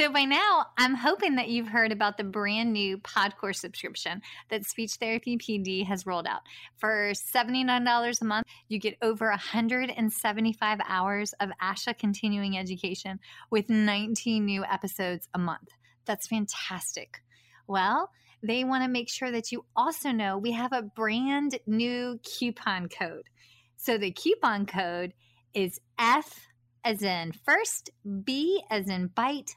So by now, I'm hoping that you've heard about the brand new PodCore subscription that Speech Therapy PD has rolled out. For $79 a month, you get over 175 hours of ASHA continuing education with 19 new episodes a month. That's fantastic. Well, they want to make sure that you also know we have a brand new coupon code. So the coupon code is F as in first, B as in bite,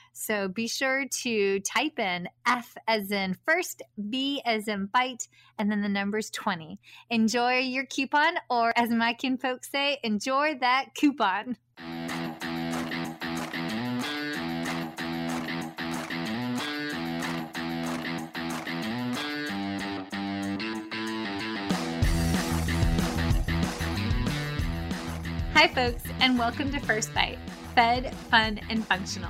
So be sure to type in F as in first, B as in bite, and then the number's 20. Enjoy your coupon, or as my kin folks say, enjoy that coupon. Hi folks, and welcome to First Bite, Fed, Fun, and Functional,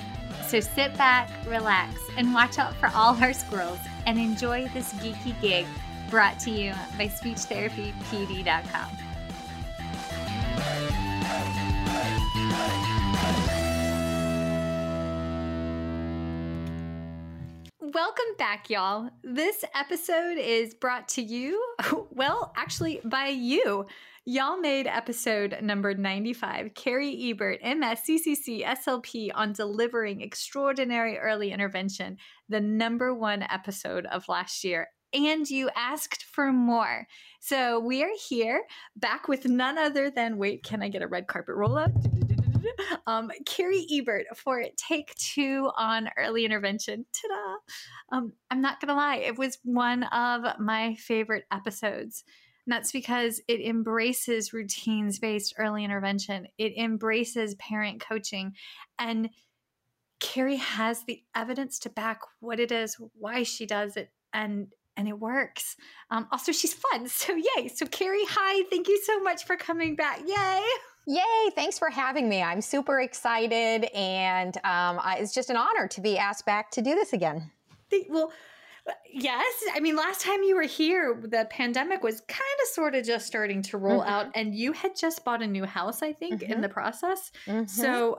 So sit back, relax, and watch out for all our squirrels and enjoy this geeky gig brought to you by SpeechTherapyPD.com. Welcome back, y'all. This episode is brought to you, well, actually by you. Y'all made episode number 95, Carrie Ebert, MS, CCC, SLP, on delivering extraordinary early intervention, the number one episode of last year. And you asked for more. So we are here back with none other than, wait, can I get a red carpet roll up? Carrie Ebert for take two on early intervention. Ta-da! I'm not going to lie. It was one of my favorite episodes. And that's because it embraces routines-based early intervention. It embraces parent coaching. And Carrie has the evidence to back what it is, why she does it, and it works. Also, she's fun. So yay. So Carrie, hi. Thank you so much for coming back. Yay. Yay. Thanks for having me. I'm super excited. And it's just an honor to be asked back to do this again. Well, yes. I mean, last time you were here, the pandemic was kind of sort of just starting to roll out, and you had just bought a new house, I think, in the process. So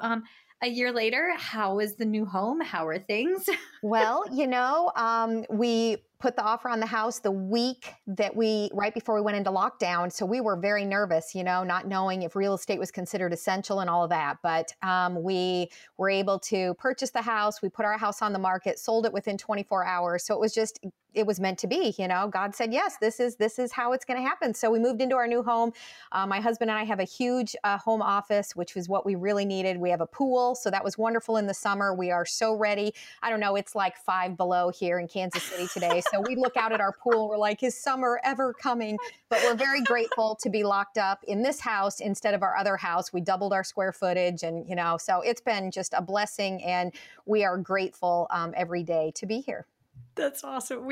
a year later, how is the new home? How are things? Well, you know, we put the offer on the house the week that right before we went into lockdown. So we were very nervous, you know, not knowing if real estate was considered essential and all of that. But we were able to purchase the house. We put our house on the market, sold it within 24 hours. So it was just, it was meant to be, you know, God said, yes, this is how it's going to happen. So we moved into our new home. My husband and I have a huge home office, which was what we really needed. We have a pool. So that was wonderful in the summer. We are so ready. I don't know. It's like 5 below here in Kansas City today. So we look out at our pool. We're like, is summer ever coming? But we're very grateful to be locked up in this house instead of our other house. We doubled our square footage and, you know, so it's been just a blessing and we are grateful every day to be here. That's awesome.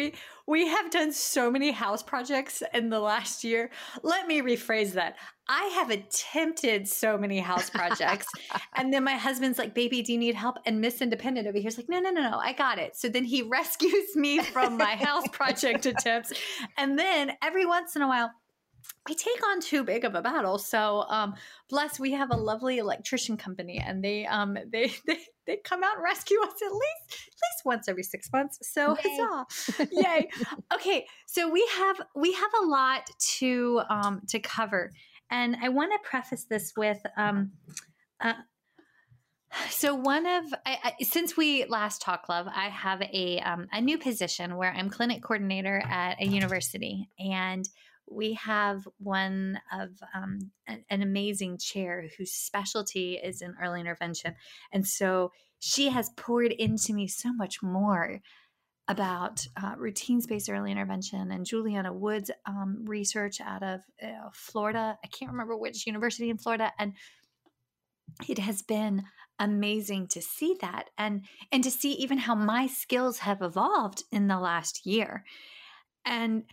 We have done so many house projects in the last year. Let me rephrase that. I have attempted so many house projects. And then my husband's like, baby, do you need help? And Miss Independent over here's like, no, I got it. So then he rescues me from my house project attempts. And then every once in a while, I take on too big of a battle. So bless, we have a lovely electrician company and they come out and rescue us at least once every 6 months. So yay. Huzzah. Yay. Okay. So we have a lot to cover. And I want to preface this with, so since we last talked, love, I have a new position where I'm clinic coordinator at a university, and we have one of an amazing chair whose specialty is in early intervention. And so she has poured into me so much more about routine-based early intervention and Juliana Woods research out of Florida. I can't remember which university in Florida. And it has been amazing to see that and to see even how my skills have evolved in the last year. And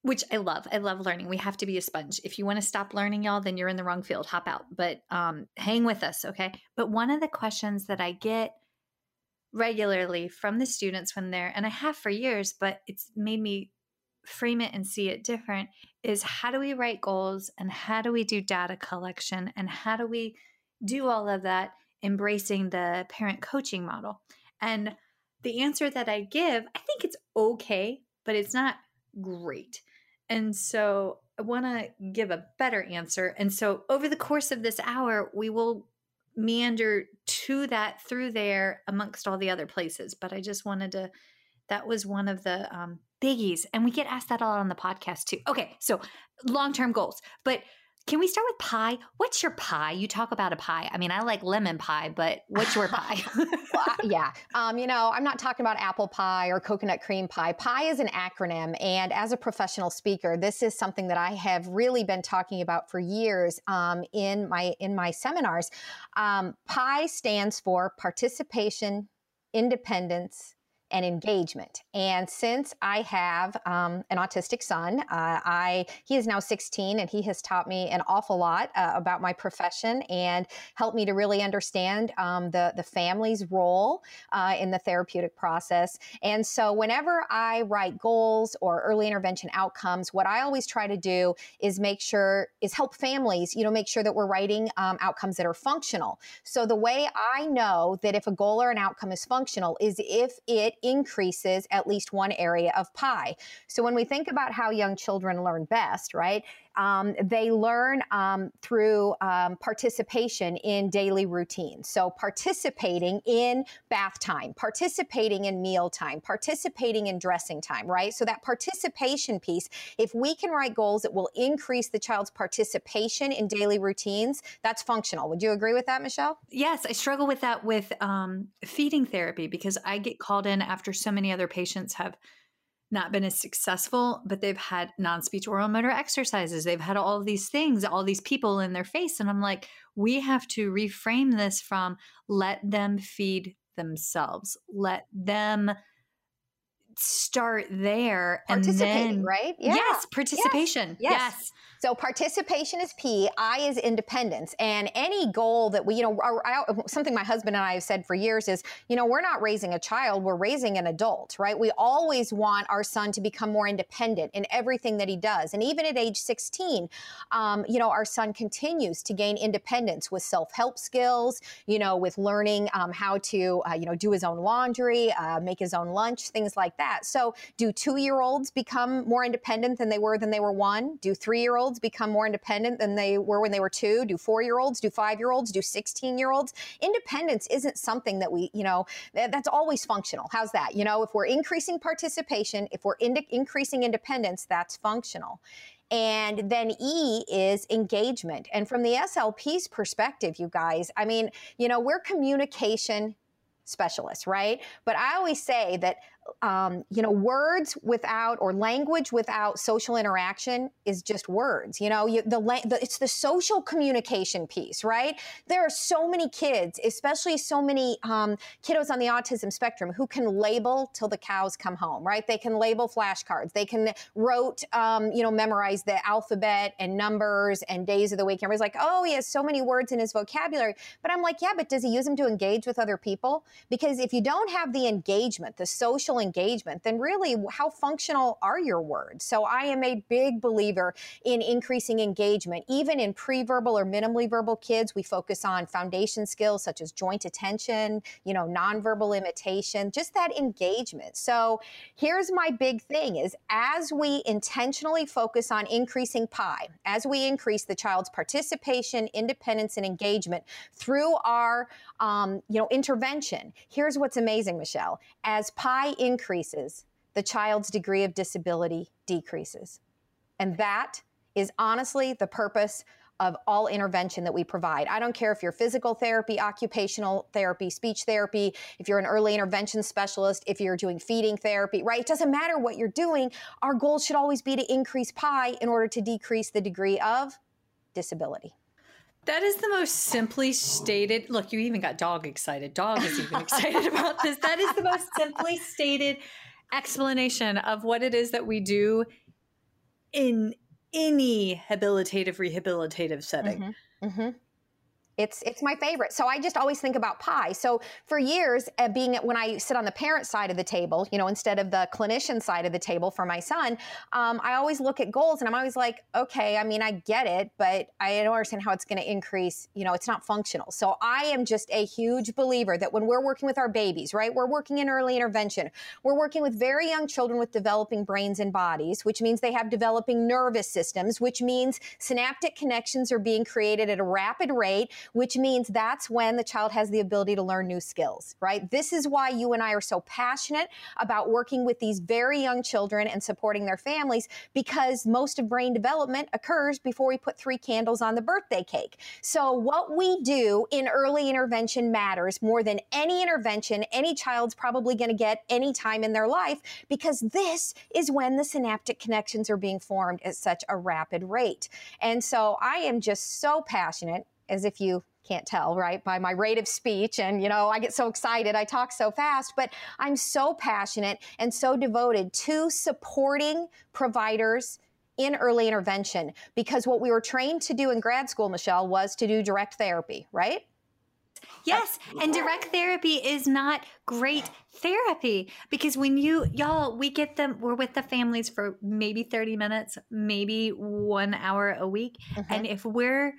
which I love. I love learning. We have to be a sponge. If you want to stop learning, y'all, then you're in the wrong field. Hop out. But hang with us, okay? But one of the questions that I get regularly from the students when they're, and I have for years, but it's made me frame it and see it different, is how do we write goals and how do we do data collection and how do we do all of that embracing the parent coaching model? And the answer that I give, I think it's okay, but it's not great. And so I want to give a better answer. And so over the course of this hour, we will meander to that through there amongst all the other places. But I just wanted to, that was one of the biggies. And we get asked that a lot on the podcast too. Okay. So long-term goals, but can we start with pie? What's your pie? You talk about a pie. I mean, I like lemon pie, but what's your pie? Well, yeah. You know, I'm not talking about apple pie or coconut cream pie. Pie is an acronym. And as a professional speaker, this is something that I have really been talking about for years in my seminars. PIE stands for participation, independence, and engagement. And since I have an autistic son, he is now 16, and he has taught me an awful lot about my profession and helped me to really understand the family's role in the therapeutic process. And so whenever I write goals or early intervention outcomes, what I always try to do is help families, you know, make sure that we're writing outcomes that are functional. So the way I know that if a goal or an outcome is functional is if it increases at least one area of PIE. So when we think about how young children learn best, right? They learn through participation in daily routines. So participating in bath time, participating in meal time, participating in dressing time, right? So that participation piece, if we can write goals that will increase the child's participation in daily routines, that's functional. Would you agree with that, Michelle? Yes, I struggle with that with feeding therapy because I get called in after so many other patients have not been as successful, but they've had non-speech oral motor exercises. They've had all these things, all these people in their face. And I'm like, we have to reframe this from let them feed themselves, let them start there. Participating, and then, right? Yeah. Yes. Participation. Yes. So participation is P, I is independence. And any goal that we, you know, something my husband and I have said for years is, you know, we're not raising a child, we're raising an adult, right? We always want our son to become more independent in everything that he does. And even at age 16, you know, our son continues to gain independence with self-help skills, you know, with learning how to, you know, do his own laundry, make his own lunch, things like that. that. So do 2-year-olds become more independent than they were 1? Do 3-year-olds become more independent than they were when they were 2? Do 4-year-olds? Do 5-year-olds? Do 16-year-olds? Independence isn't something that we, you know, that's always functional. How's that? You know, if we're increasing participation, if we're increasing independence, that's functional. And then E is engagement. And from the SLP's perspective, you guys, I mean, you know, we're communication specialists, right? But I always say that, you know, words without, or language without social interaction is just words. You know, it's the social communication piece, right? There are so many kids, especially so many kiddos on the autism spectrum, who can label till the cows come home, right? They can label flashcards. They can you know, memorize the alphabet and numbers and days of the week. Everybody's like, oh, he has so many words in his vocabulary. But I'm like, yeah, but does he use them to engage with other people? Because if you don't have the engagement, the social engagement, then really how functional are your words? So I am a big believer in increasing engagement. Even in pre-verbal or minimally verbal kids, we focus on foundation skills such as joint attention, you know, nonverbal imitation, just that engagement. So here's my big thing is, as we intentionally focus on increasing PI, as we increase the child's participation, independence, and engagement through our, you know, intervention, here's what's amazing, Michelle. As PI increases, the child's degree of disability decreases. And that is honestly the purpose of all intervention that we provide. I don't care if you're physical therapy, occupational therapy, speech therapy, if you're an early intervention specialist, if you're doing feeding therapy, right? It doesn't matter what you're doing. Our goal should always be to increase PI in order to decrease the degree of disability. That is the most simply stated, look, you even got dog excited. Dog is even excited about this. That is the most simply stated explanation of what it is that we do in any habilitative, rehabilitative setting. Mm-hmm. Mm-hmm. It's my favorite. So I just always think about PI. So for years, when I sit on the parent side of the table, you know, instead of the clinician side of the table for my son, I always look at goals and I'm always like, okay, I mean, I get it, but I don't understand how it's going to increase, you know, it's not functional. So I am just a huge believer that when we're working with our babies, right, we're working in early intervention, we're working with very young children with developing brains and bodies, which means they have developing nervous systems, which means synaptic connections are being created at a rapid rate, which means that's when the child has the ability to learn new skills, right? This is why you and I are so passionate about working with these very young children and supporting their families, because most of brain development occurs before we put 3 candles on the birthday cake. So what we do in early intervention matters more than any intervention any child's probably going to get any time in their life, because this is when the synaptic connections are being formed at such a rapid rate. And so I am just so passionate, as if you can't tell, right, by my rate of speech. And, you know, I get so excited, I talk so fast, but I'm so passionate and so devoted to supporting providers in early intervention, because what we were trained to do in grad school, Michelle, was to do direct therapy, right? Yes, and direct therapy is not great therapy, because when we get them, we're with the families for maybe 30 minutes, maybe 1 hour a week. Mm-hmm. And if we're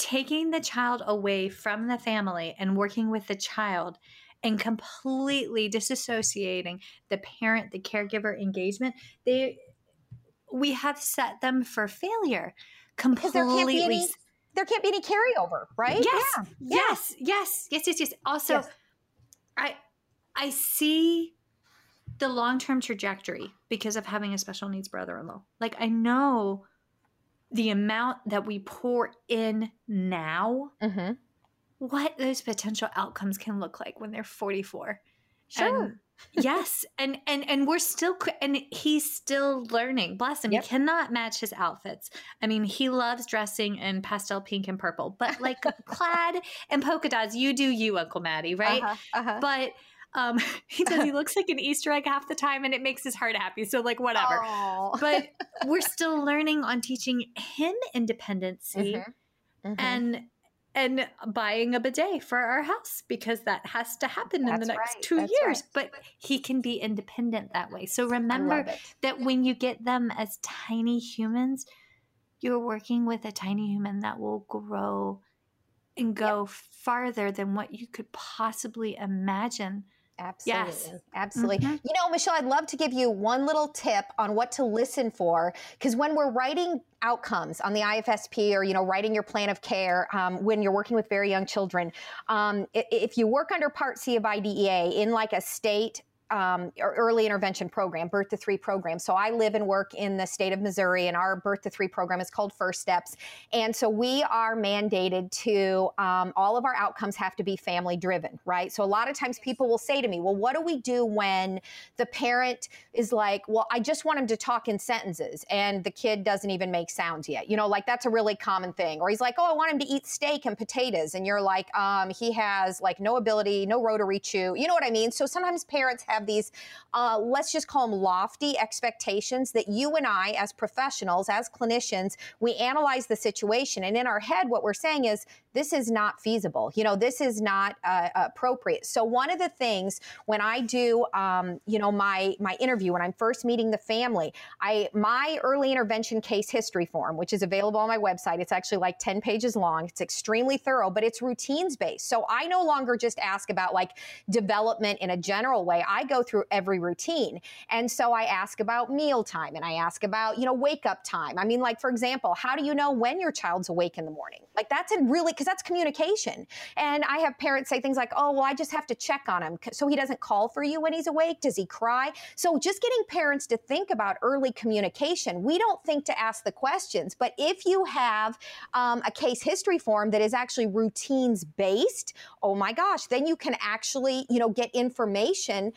taking the child away from the family and working with the child and completely disassociating the parent, the caregiver engagement, we have set them for failure completely. There can't be any carryover, right? Yes, yeah. Yes. Also, yes. I see the long-term trajectory because of having a special needs brother-in-law. Like, I know the amount that we pour in now, mm-hmm. what those potential outcomes can look like when they're 44. Sure. And yes. And we're still, and he's still learning. Bless him. Yep. He cannot match his outfits. I mean, he loves dressing in pastel pink and purple, but like plaid and polka dots, you do you, Uncle Maddie, right? Uh-huh, uh-huh. But he says he looks like an Easter egg half the time and it makes his heart happy. So like, whatever. Aww. But we're still learning on teaching him independency, mm-hmm. Mm-hmm. and buying a bidet for our house, because that has to happen in the next 2 years, right. But he can be independent that way. So remember that when you get them as tiny humans, you're working with a tiny human that will grow and go farther than what you could possibly imagine Absolutely. Yes. Absolutely. Mm-hmm. You know, Michelle, I'd love to give you one little tip on what to listen for, because when we're writing outcomes on the IFSP or, you know, writing your plan of care when you're working with very young children, if you work under Part C of IDEA in like a state or early intervention program, birth to three program. So I live and work in the state of Missouri, and our birth to three program is called First Steps. And so we are mandated to, all of our outcomes have to be family driven, right? So a lot of times people will say to me, well, what do we do when the parent is like, well, I just want him to talk in sentences and the kid doesn't even make sounds yet. You know, like that's a really common thing. Or he's like, oh, I want him to eat steak and potatoes. And you're like, he has like no ability, no rotary chew. You know what I mean? So sometimes parents have these, let's just call them lofty expectations that you and I, as professionals, as clinicians, we analyze the situation. And in our head, what we're saying is, this is not feasible. You know, this is not appropriate. So one of the things when I do, you know, my interview, when I'm first meeting the family, my early intervention case history form, which is available on my website, it's actually like 10 pages long. It's extremely thorough, but it's routines based. So I no longer just ask about like development in a general way. I go through every routine. And so I ask about mealtime, and I ask about, you know, wake up time. I mean, like, for example, how do you know when your child's awake in the morning? Like that's a really, because that's communication. And I have parents say things like, oh, well, I just have to check on him. So he doesn't call for you when he's awake. Does he cry? So just getting parents to think about early communication. We don't think to ask the questions, but if you have a case history form that is actually routines based, oh my gosh, then you can actually, you know, get information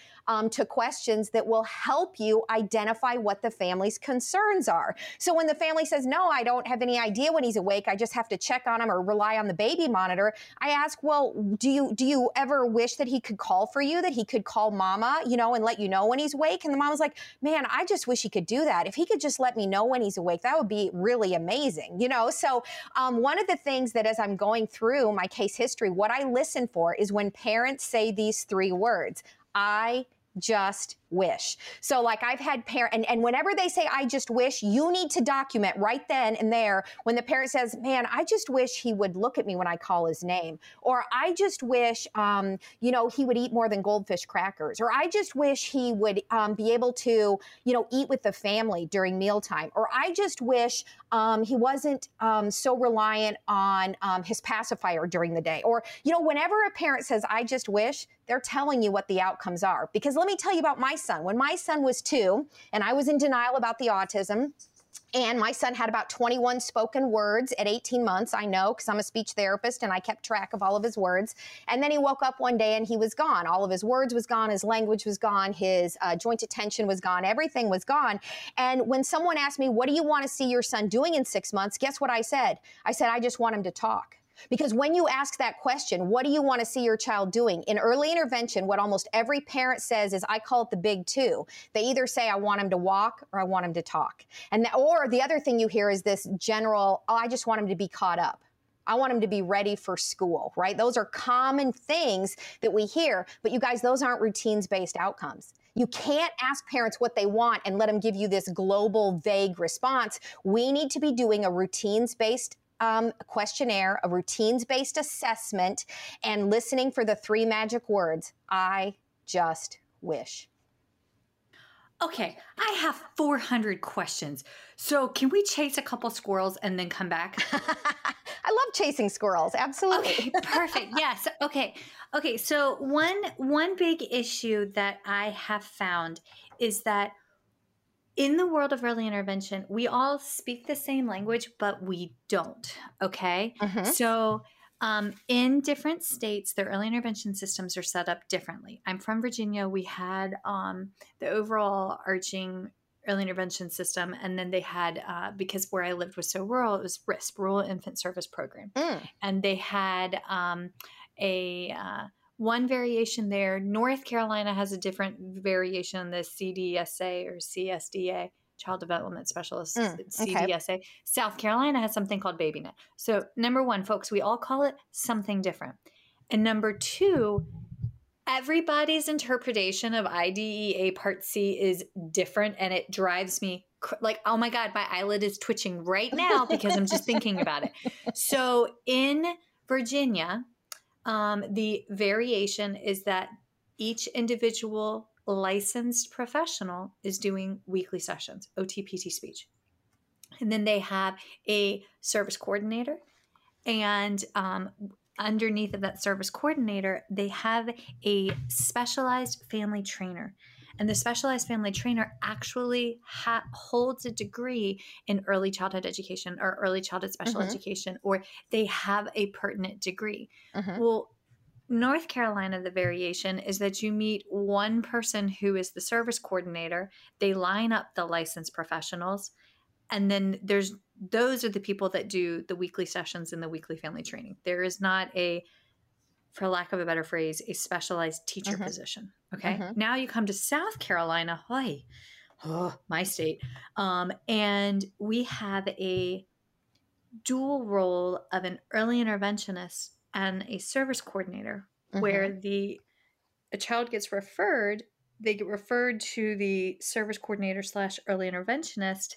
to questions that will help you identify what the family's concerns are. So when the family says, no, I don't have any idea when he's awake, I just have to check on him or rely on the baby monitor, I ask, well, do you ever wish that he could call for you, that he could call mama, you know, and let you know when he's awake? And the mom was like, man, I just wish he could do that. If he could just let me know when he's awake, that would be really amazing, you know? So one of the things that as I'm going through my case history, what I listen for is when parents say these three words, I just wish. So like I've had parents, and whenever they say, I just wish, you need to document right then and there when the parent says, man, I just wish he would look at me when I call his name, or I just wish, you know, he would eat more than goldfish crackers, or I just wish he would be able to, you know, eat with the family during mealtime, or I just wish he wasn't so reliant on his pacifier during the day. Or, you know, whenever a parent says, I just wish, they're telling you what the outcomes are. Because let me tell you about my son. When my son was 2 and I was in denial about the autism, and my son had about 21 spoken words at 18 months, I know, because I'm a speech therapist and I kept track of all of his words. And then he woke up one day and he was gone. All of his words was gone, his language was gone, his joint attention was gone, everything was gone. And when someone asked me, what do you want to see your son doing in 6 months? Guess what I said? I said, I just want him to talk. Because when you ask that question, what do you want to see your child doing? In early intervention, what almost every parent says is, I call it the big two. They either say, I want him to walk, or I want him to talk. And or the other thing you hear is this general, oh, I just want him to be caught up. I want him to be ready for school, right? Those are common things that we hear, but you guys, those aren't routines-based outcomes. You can't ask parents what they want and let them give you this global, vague response. We need to be doing a routines-based a questionnaire, a routines-based assessment, and listening for the three magic words, I just wish. Okay, I have 400 questions. So can we chase a couple squirrels and then come back? I love chasing squirrels, absolutely. Okay, perfect, yes, okay. Okay, so one big issue that I have found is that in the world of early intervention, we all speak the same language, but we don't, okay? Mm-hmm. So in different states, the early intervention systems are set up differently. I'm from Virginia. We had the overall arching early intervention system, and then they had, because where I lived was so rural, it was RISP, Rural Infant Service Program. Mm. And they had one variation there. North Carolina has a different variation, the CDSA or CSDA, Child Development Specialist, CDSA. South Carolina has something called BabyNet. So number one, folks, we all call it something different. And number two, everybody's interpretation of IDEA Part C is different, and it drives me like, oh my God, my eyelid is twitching right now because I'm just thinking about it. So in Virginia, the variation is that each individual licensed professional is doing weekly sessions, OT/PT speech. And then they have a service coordinator, and underneath of that service coordinator, they have a specialized family trainer. And the specialized family trainer actually holds a degree in early childhood education or early childhood special education, or they have a pertinent degree. Well, North Carolina, the variation is that you meet one person who is the service coordinator. They line up the licensed professionals, and then there's those are the people that do the weekly sessions and the weekly family training. There is not a, for lack of a better phrase, a specialized teacher position. Okay. Now you come to South Carolina, my state, and we have a dual role of an early interventionist and a service coordinator, where a child gets referred, they get referred to the service coordinator slash early interventionist.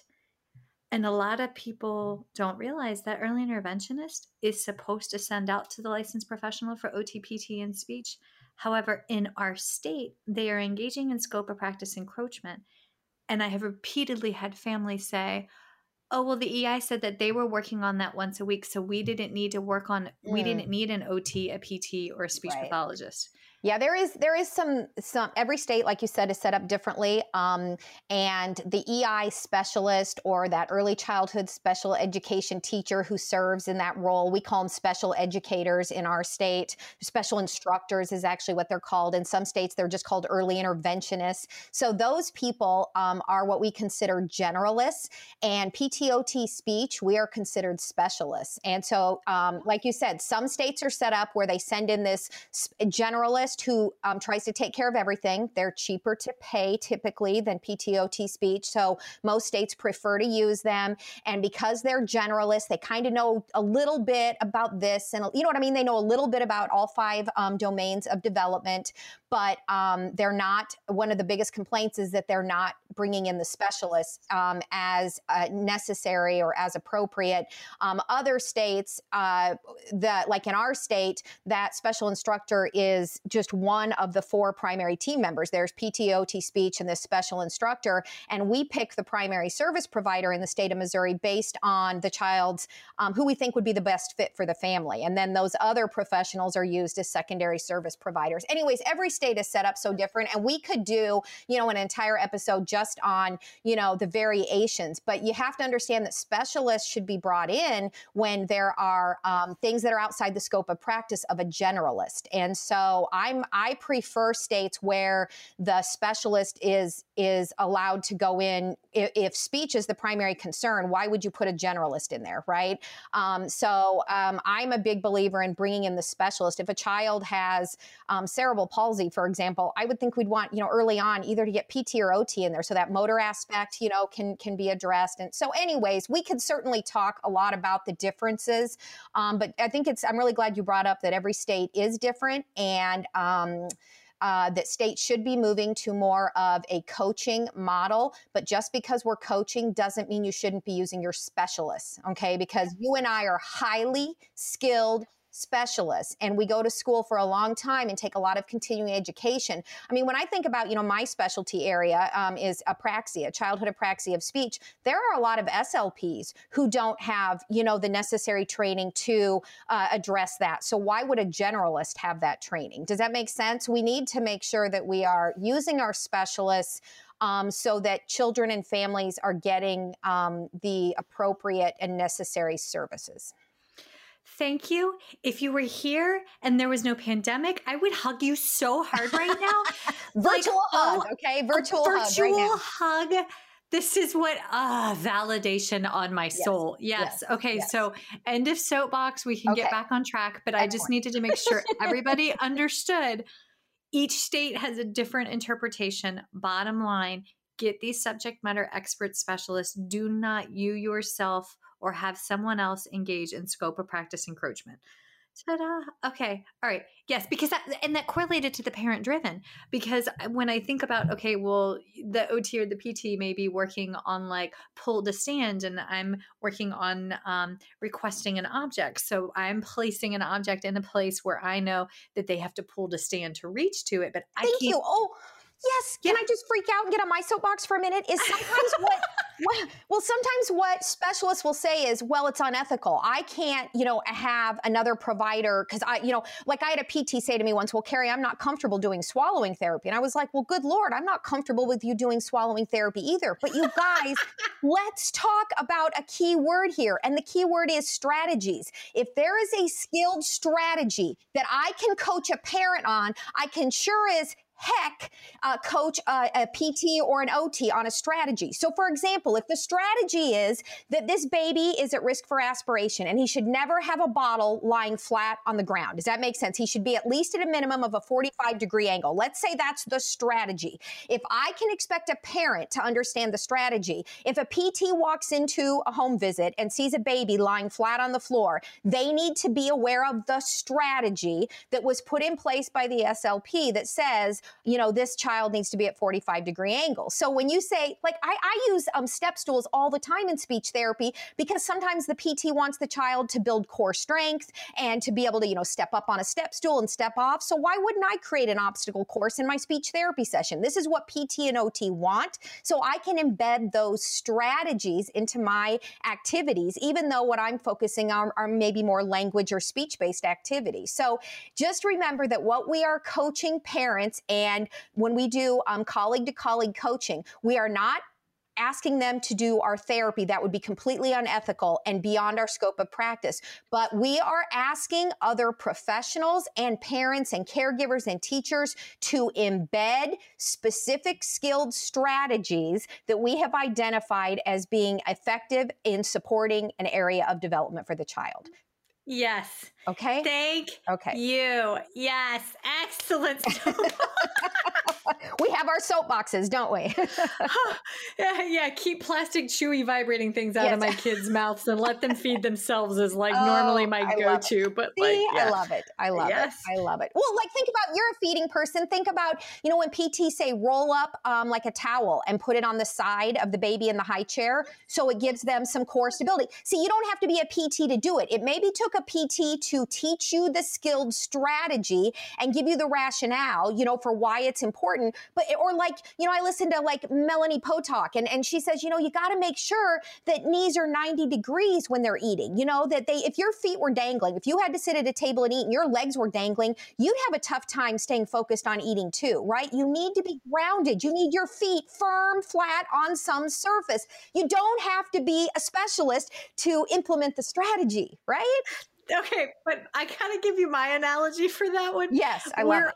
And a lot of people don't realize that early interventionist is supposed to send out to the licensed professional for OT/PT and speech. However, in our state, they are engaging in scope of practice encroachment. And I have repeatedly had families say, oh, well, the EI said that they were working on that once a week, so we didn't need to work on, we didn't need an OT, a PT, or a speech pathologist. Yeah, there is some, every state, like you said, is set up differently. And the EI specialist or that early childhood special education teacher who serves in that role, we call them special educators in our state. Special instructors is actually what they're called. In some states, they're just called early interventionists. So those people are what we consider generalists, and PT/OT speech, we are considered specialists. And so, like you said, some states are set up where they send in this generalist who tries to take care of everything. They're cheaper to pay typically than PT/OT speech. So most states prefer to use them. And because they're generalists, they kind of know a little bit about this. And you know what I mean? They know a little bit about all five domains of development, but they're not, one of the biggest complaints is that they're not bringing in the specialists as necessary or as appropriate. Other states, like in our state, that special instructor is just one of the four primary team members. There's PT/OT speech and this special instructor, and we pick the primary service provider in the state of Missouri based on the child's, who we think would be the best fit for the family. And then those other professionals are used as secondary service providers. Anyways, every state is set up so different, and we could do, you know, an entire episode just on, you know, the variations, but you have to understand that specialists should be brought in when there are things that are outside the scope of practice of a generalist. And so I prefer states where the specialist is allowed to go in. If speech is the primary concern, why would you put a generalist in there, right? So I'm a big believer in bringing in the specialist. If a child has cerebral palsy, for example, I would think we'd want, you know, early on either to get PT or OT in there so that motor aspect, you know, can be addressed. And so anyways, we could certainly talk a lot about the differences, but I think I'm really glad you brought up that every state is different, and that states should be moving to more of a coaching model. But just because we're coaching doesn't mean you shouldn't be using your specialists, okay? Because you and I are highly skilled specialists, and we go to school for a long time and take a lot of continuing education. I mean, when I think about, you know, my specialty area is apraxia, childhood apraxia of speech. There are a lot of SLPs who don't have, you know, the necessary training to address that. So why would a generalist have that training? Does that make sense? We need to make sure that we are using our specialists so that children and families are getting the appropriate and necessary services. Thank you. If you were here and there was no pandemic, I would hug you so hard right now. Virtual hug, okay? Virtual hug right now. This is what, validation on my soul. Yes. Okay. Yes. So end of soapbox, we can get back on track, but I just needed to make sure everybody understood each state has a different interpretation. Bottom line, get these subject matter expert specialists. Do not you yourself or have someone else engage in scope of practice encroachment. Ta-da. Okay. All right. Yes. Because that correlated to the parent driven, because when I think about, okay, well, the OT or the PT may be working on like pull to stand, and I'm working on requesting an object. So I'm placing an object in a place where I know that they have to pull to stand to reach to it, but I can't. Thank you. Oh, yes. Can I just freak out and get on my soapbox for a minute? Is sometimes what specialists will say is, well, it's unethical. I can't, have another provider, because I had a PT say to me once, well, Carrie, I'm not comfortable doing swallowing therapy. And I was like, well, good Lord, I'm not comfortable with you doing swallowing therapy either. But you guys, let's talk about a key word here. And the key word is strategies. If there is a skilled strategy that I can coach a parent on, I can sure as heck coach a PT or an OT on a strategy. So for example, if the strategy is that this baby is at risk for aspiration and he should never have a bottle lying flat on the ground, does that make sense? He should be at least at a minimum of a 45-degree angle. Let's say that's the strategy. If I can expect a parent to understand the strategy, if a PT walks into a home visit and sees a baby lying flat on the floor, they need to be aware of the strategy that was put in place by the SLP that says, this child needs to be at 45-degree angle. So when you say, like, I use step stools all the time in speech therapy, because sometimes the PT wants the child to build core strength and to be able to, step up on a step stool and step off. So why wouldn't I create an obstacle course in my speech therapy session? This is what PT and OT want. So I can embed those strategies into my activities, even though what I'm focusing on are maybe more language or speech-based activities. So just remember that what we are coaching parents, and when we do colleague-to-colleague coaching, we are not asking them to do our therapy. That would be completely unethical and beyond our scope of practice. But we are asking other professionals and parents and caregivers and teachers to embed specific skilled strategies that we have identified as being effective in supporting an area of development for the child. Yes. Okay. Thank you. Yes. Excellent. We have our soapboxes, don't we? Yeah. Keep plastic, chewy, vibrating things out of my kids' mouths and let them feed themselves is like normally my go-to. But I love it. I love it. Well, like, think about, you're a feeding person. Think about, when PT say roll up like a towel and put it on the side of the baby in the high chair so it gives them some core stability. See, you don't have to be a PT to do it. It maybe took a PT to teach you the skilled strategy and give you the rationale, for why it's important. But, or like, I listened to like Melanie Potock and she says, you got to make sure that knees are 90 degrees when they're eating, that if your feet were dangling, if you had to sit at a table and eat and your legs were dangling, you'd have a tough time staying focused on eating too, right? You need to be grounded. You need your feet firm, flat on some surface. You don't have to be a specialist to implement the strategy, right? Okay, but I kind of give you my analogy for that one. Yes, I love it.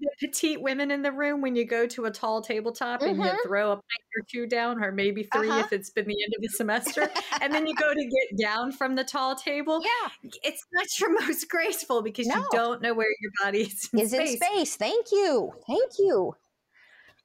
The petite women in the room, when you go to a tall tabletop and you throw a pint or two down, or maybe three if it's been the end of the semester, and then you go to get down from the tall table, it's not your most graceful because you don't know where your body is in space. Thank you.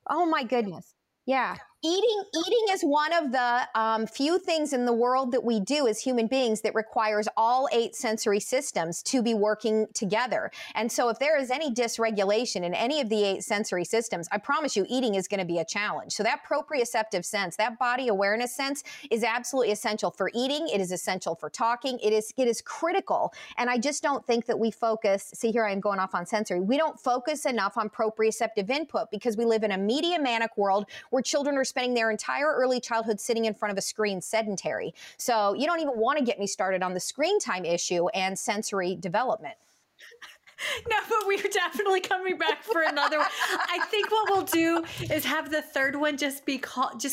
Oh my goodness. Yeah. Eating is one of the few things in the world that we do as human beings that requires all 8 sensory systems to be working together. And so if there is any dysregulation in any of the 8 sensory systems, I promise you eating is going to be a challenge. So that proprioceptive sense, that body awareness sense, is absolutely essential for eating. It is essential for talking. It is critical. And I just don't think that we focus. See, here I am going off on sensory. We don't focus enough on proprioceptive input because we live in a media manic world where children are spending their entire early childhood sitting in front of a screen sedentary. So you don't even want to get me started on the screen time issue and sensory development. No, but we're definitely coming back for another one. I think what we'll do is have the third one just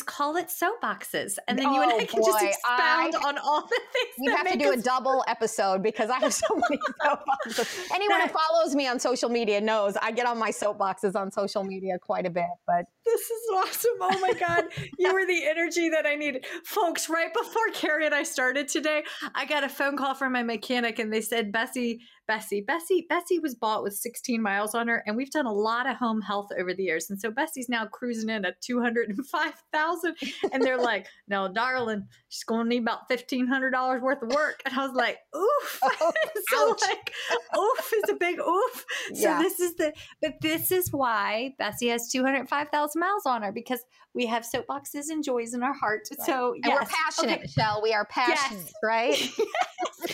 call it soapboxes. And then you and I can just expound on all the things. You have to do a double episode because I have so many soapboxes. Anyone who follows me on social media knows I get on my soapboxes on social media quite a bit. But this is awesome. Oh my God. You were the energy that I needed. Folks, right before Carrie and I started today, I got a phone call from my mechanic and they said, Bessie, Bessie. Bessie was bought with 16 miles on her, and we've done a lot of home health over the years. And so Bessie's now cruising in at 205,000. And they're like, no, darling, she's going to need about $1,500 worth of work. And I was like, oof. Oh, so ouch. Like, oof is a big oof. Yeah. So this is why Bessie has 205,000 miles on her, because we have soapboxes and joys in our heart. Right. So and yes. We're passionate, okay. Michelle. We are passionate, yes. Right?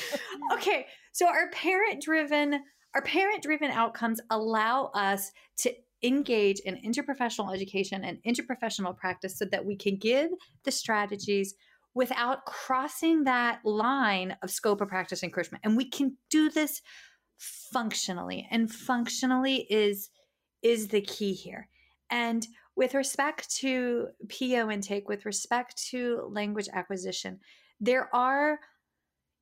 Yes. Okay. So our parent driven outcomes allow us to engage in interprofessional education and interprofessional practice so that we can give the strategies without crossing that line of scope of practice encouragement. And we can do this functionally, and functionally is the key here. And with respect to PO intake, with respect to language acquisition, there are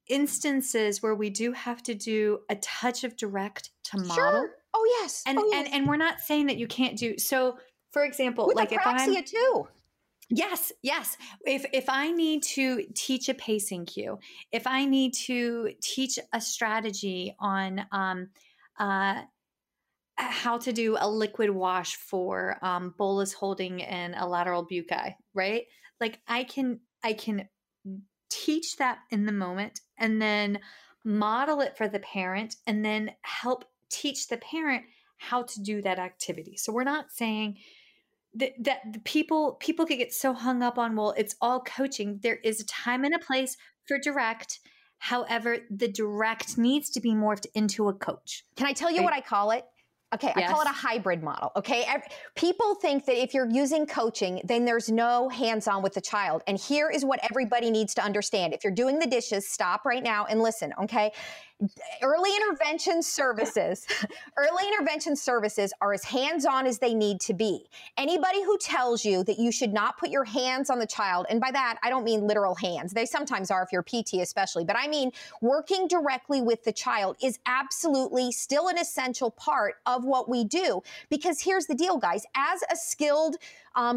instances where we do have to do a touch of direct to model. Sure. Oh, yes. And we're not saying that you can't do. So, for example, with like apraxia too. Yes, yes. If I need to teach a pacing cue, if I need to teach a strategy on how to do a liquid wash for bolus holding and a lateral bucci, right? Like I can teach that in the moment and then model it for the parent and then help teach the parent how to do that activity. So we're not saying that people could get so hung up on, well, it's all coaching. There is a time and a place for direct. However, the direct needs to be morphed into a coach. Can I tell you what I call it? Okay, yes. I call it a hybrid model, okay? People think that if you're using coaching, then there's no hands-on with the child. And here is what everybody needs to understand. If you're doing the dishes, stop right now and listen, okay? Early intervention services are as hands-on as they need to be. Anybody who tells you that you should not put your hands on the child, and by that, I don't mean literal hands. They sometimes are if you're a PT especially, but I mean working directly with the child is absolutely still an essential part of what we do. Because here's the deal, guys. As a skilled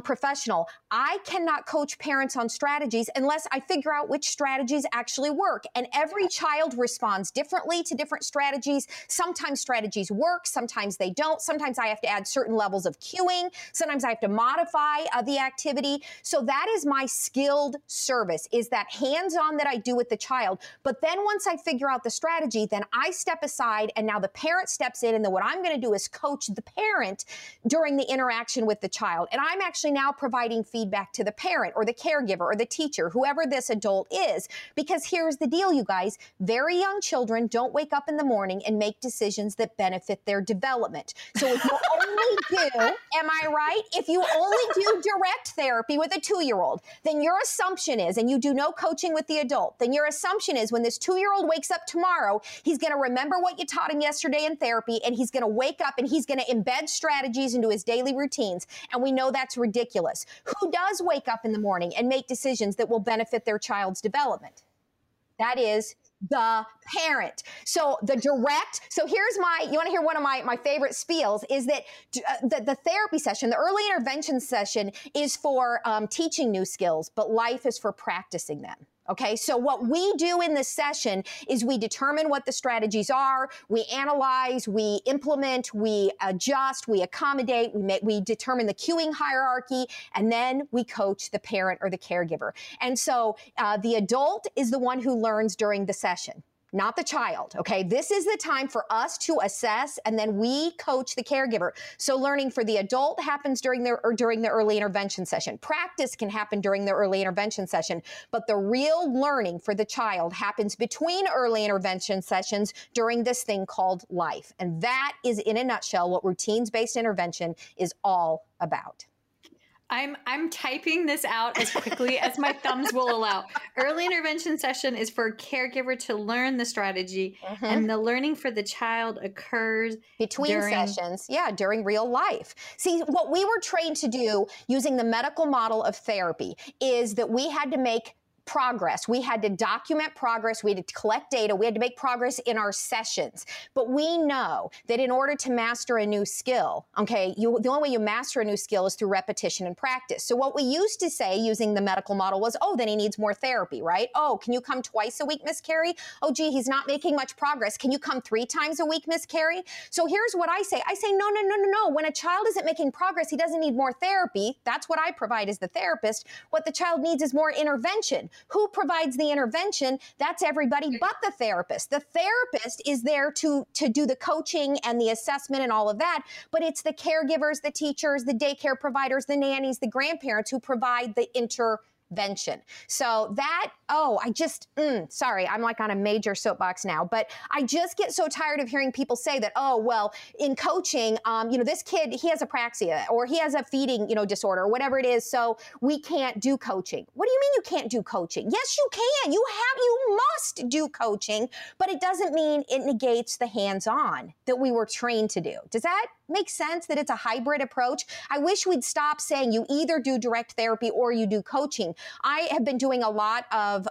professional, I cannot coach parents on strategies unless I figure out which strategies actually work. And every child responds differently to different strategies. Sometimes strategies work, sometimes they don't. Sometimes I have to add certain levels of cueing. Sometimes I have to modify the activity. So that is my skilled service, is that hands-on that I do with the child. But then once I figure out the strategy, then I step aside and now the parent steps in, and then what I'm going to do is coach the parent during the interaction with the child. And I'm actually now providing feedback to the parent or the caregiver or the teacher, whoever this adult is, because here's the deal, you guys, very young children don't wake up in the morning and make decisions that benefit their development. So if you only do, am I right? If you only do direct therapy with a 2-year-old, then your assumption is, and you do no coaching with the adult, then your assumption is when this 2-year-old wakes up tomorrow, he's going to remember what you taught him yesterday in therapy, and he's going to wake up and he's going to embed strategies into his daily routines. And we know that's ridiculous. Who does wake up in the morning and make decisions that will benefit their child's development? That is the parent. So the direct, so here's my, you want to hear one of my favorite spiels, is that the therapy session, the early intervention session is for teaching new skills, but life is for practicing them. Okay, so what we do in this session is we determine what the strategies are, we analyze, we implement, we adjust, we accommodate, we determine the cueing hierarchy, and then we coach the parent or the caregiver. And so the adult is the one who learns during the session, not the child, okay? This is the time for us to assess, and then we coach the caregiver. So learning for the adult happens during the early intervention session. Practice can happen during the early intervention session, but the real learning for the child happens between early intervention sessions during this thing called life. And that is, in a nutshell, what routines-based intervention is all about. I'm typing this out as quickly as my thumbs will allow. Early intervention session is for a caregiver to learn the strategy, and the learning for the child occurs between sessions, during real life. See, what we were trained to do using the medical model of therapy is that we had to make progress. We had to document progress. We had to collect data. We had to make progress in our sessions. But we know that in order to master a new skill, okay, the only way you master a new skill is through repetition and practice. So what we used to say using the medical model was, oh, then he needs more therapy, right? Oh, can you come twice a week, Miss Carrie? Oh, gee, he's not making much progress. Can you come 3 times a week, Miss Carrie? So here's what I say. I say, no, no, no, no, no. When a child isn't making progress, he doesn't need more therapy. That's what I provide as the therapist. What the child needs is more intervention. Who provides the intervention? That's everybody but the therapist. The therapist is there to do the coaching and the assessment and all of that, but it's the caregivers, the teachers, the daycare providers, the nannies, the grandparents who provide the intervention. So that, oh, I just, sorry, I'm like on a major soapbox now, but I just get so tired of hearing people say that, oh, well, in coaching, you know, this kid, he has apraxia or he has a feeding, you know, disorder or whatever it is, so we can't do coaching. What do you mean you can't do coaching? Yes, you can. You must do coaching, but it doesn't mean it negates the hands-on that we were trained to do. Does that make sense that it's a hybrid approach? I wish we'd stop saying you either do direct therapy or you do coaching. I have been doing a lot of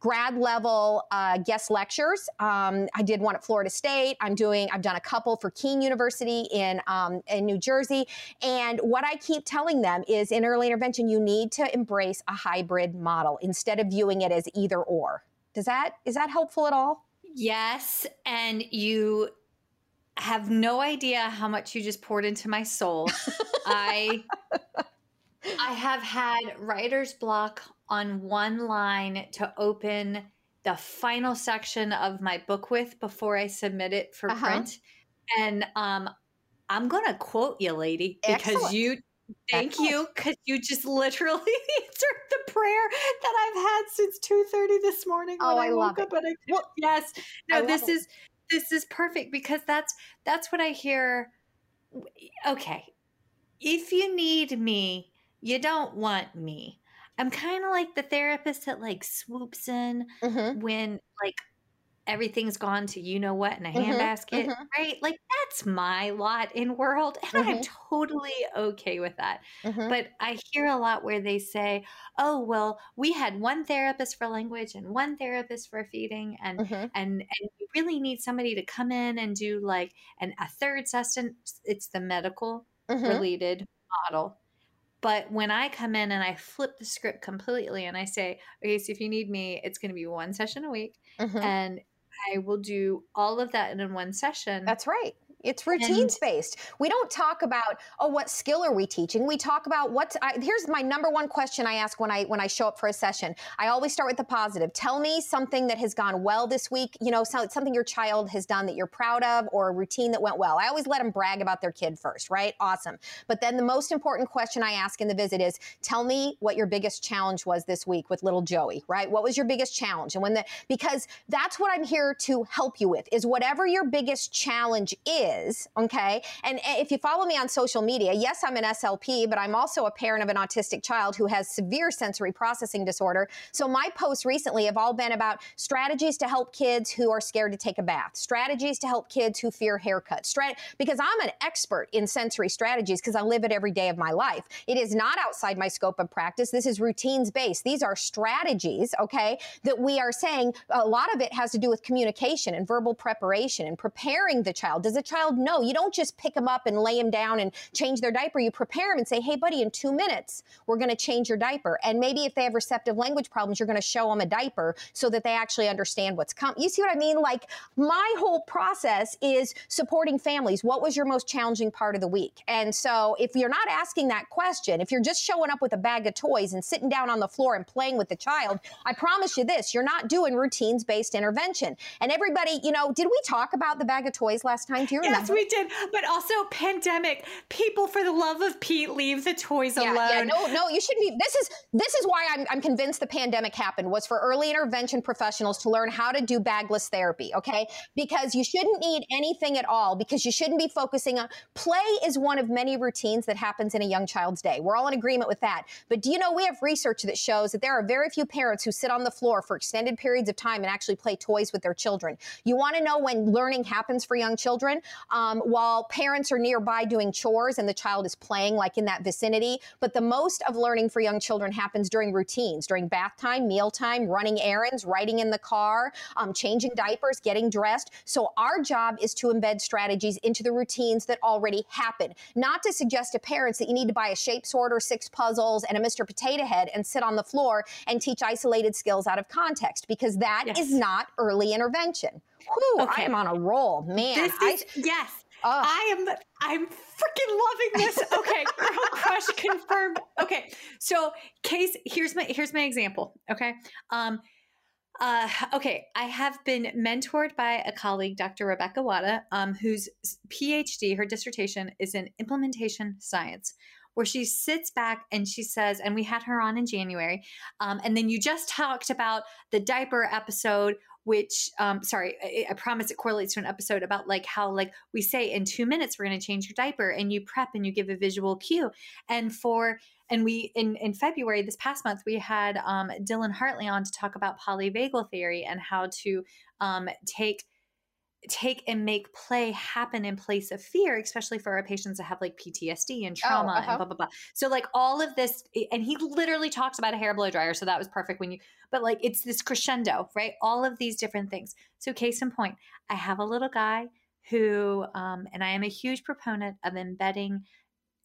grad level guest lectures. I did one at Florida State. I've done a couple for Keene University in New Jersey. And what I keep telling them is in early intervention, you need to embrace a hybrid model instead of viewing it as either or. Is that helpful at all? Yes, and you have no idea how much you just poured into my soul. I have had writer's block on one line to open the final section of my book with before I submit it for print. And I'm going to quote you, lady, because you, because you just literally answered the prayer that I've had since 2:30 this morning. Oh, when I woke up. And yes. No, this is perfect, because that's what I hear. Okay. If you need me, you don't want me. I'm kind of like the therapist that like swoops in when like everything's gone to, you know what, in a handbasket, right? Like that's my lot in world. And I'm totally okay with that. But I hear a lot where they say, oh, well, we had one therapist for language and one therapist for feeding. And, and you really need somebody to come in and do like a third session. It's the medical related model. But when I come in and I flip the script completely and I say, okay, so if you need me, it's going to be 1 session a week. And I will do all of that in one session. That's right. It's routines-based. We don't talk about, oh, what skill are we teaching? We talk about here's my number one question I ask when I show up for a session. I always start with the positive. Tell me something that has gone well this week, you know, something your child has done that you're proud of or a routine that went well. I always let them brag about their kid first, right? Awesome. But then the most important question I ask in the visit is, tell me what your biggest challenge was this week with little Joey, right? What was your biggest challenge? And because that's what I'm here to help you with, is whatever your biggest challenge is, okay? And if you follow me on social media, yes, I'm an SLP, but I'm also a parent of an autistic child who has severe sensory processing disorder. So my posts recently have all been about strategies to help kids who are scared to take a bath, strategies to help kids who fear haircuts, because I'm an expert in sensory strategies because I live it every day of my life. It is not outside my scope of practice. This is routines-based. These are strategies, okay, that we are saying a lot of it has to do with communication and verbal preparation and preparing the child. Does a child know? You don't just pick them up and lay them down and change their diaper. You prepare them and say, hey, buddy, in 2 minutes, we're going to change your diaper. And maybe if they have receptive language problems, you're going to show them a diaper so that they actually understand what's coming. You see what I mean? Like my whole process is supporting families. What was your most challenging part of the week? And so if you're not asking that question, if you're just showing up with a bag of toys and sitting down on the floor and playing with the child, I promise you this, you're not doing routines-based intervention. And everybody, you know, did we talk about the bag of toys last time? Do you remember? Yes, we did. But also pandemic, people, for the love of Pete, leave the toys alone. Yeah, no, you shouldn't be. This is why I'm convinced the pandemic happened, was for early intervention professionals to learn how to do bagless therapy, okay? Because you shouldn't need anything at all, because you shouldn't be focusing on, play is one of many routines that happens in a young child's day. We're all in agreement with that. But do you know, we have research that shows that there are very few parents who sit on the floor for extended periods of time and actually play toys with their children. You wanna know when learning happens for young children? while parents are nearby doing chores and the child is playing, like in that vicinity. But the most of learning for young children happens during routines, during bath time, meal time, running errands, riding in the car, changing diapers, getting dressed. So our job is to embed strategies into the routines that already happen, not to suggest to parents that you need to buy a shape sorter, 6 puzzles, and a Mr. Potato Head and sit on the floor and teach isolated skills out of context, because that is not early intervention. Whew, okay. I am on a roll, man. This is, I'm freaking loving this. Okay, girl crush confirmed. Okay, so case, here's my example. Okay, okay, I have been mentored by a colleague, Dr. Rebecca Wada, whose PhD, her dissertation, is in implementation science, where she sits back and she says, and we had her on in January, and then you just talked about the diaper episode, which, sorry, I promise it correlates to an episode about like how like we say in 2 minutes, we're going to change your diaper, and you prep and you give a visual cue. And we, in February, this past month, we had Dylan Hartley on to talk about polyvagal theory and how to take and make play happen in place of fear, especially for our patients that have like PTSD and trauma and blah, blah, blah. So like all of this, and he literally talks about a hair blow dryer. So that was perfect when you, but like, it's this crescendo, right? All of these different things. So case in point, I have a little guy who, and I am a huge proponent of embedding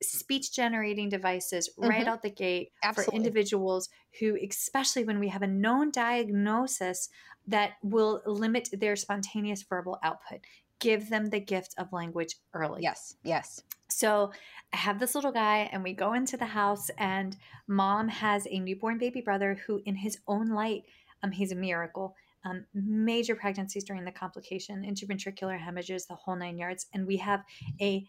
speech generating devices right out the gate for individuals who, especially when we have a known diagnosis that will limit their spontaneous verbal output, give them the gift of language early. Yes. Yes. So I have this little guy and we go into the house, and mom has a newborn baby brother who in his own light, he's a miracle. Major pregnancies during the complication, intraventricular hemorrhages, the whole 9 yards. And we have a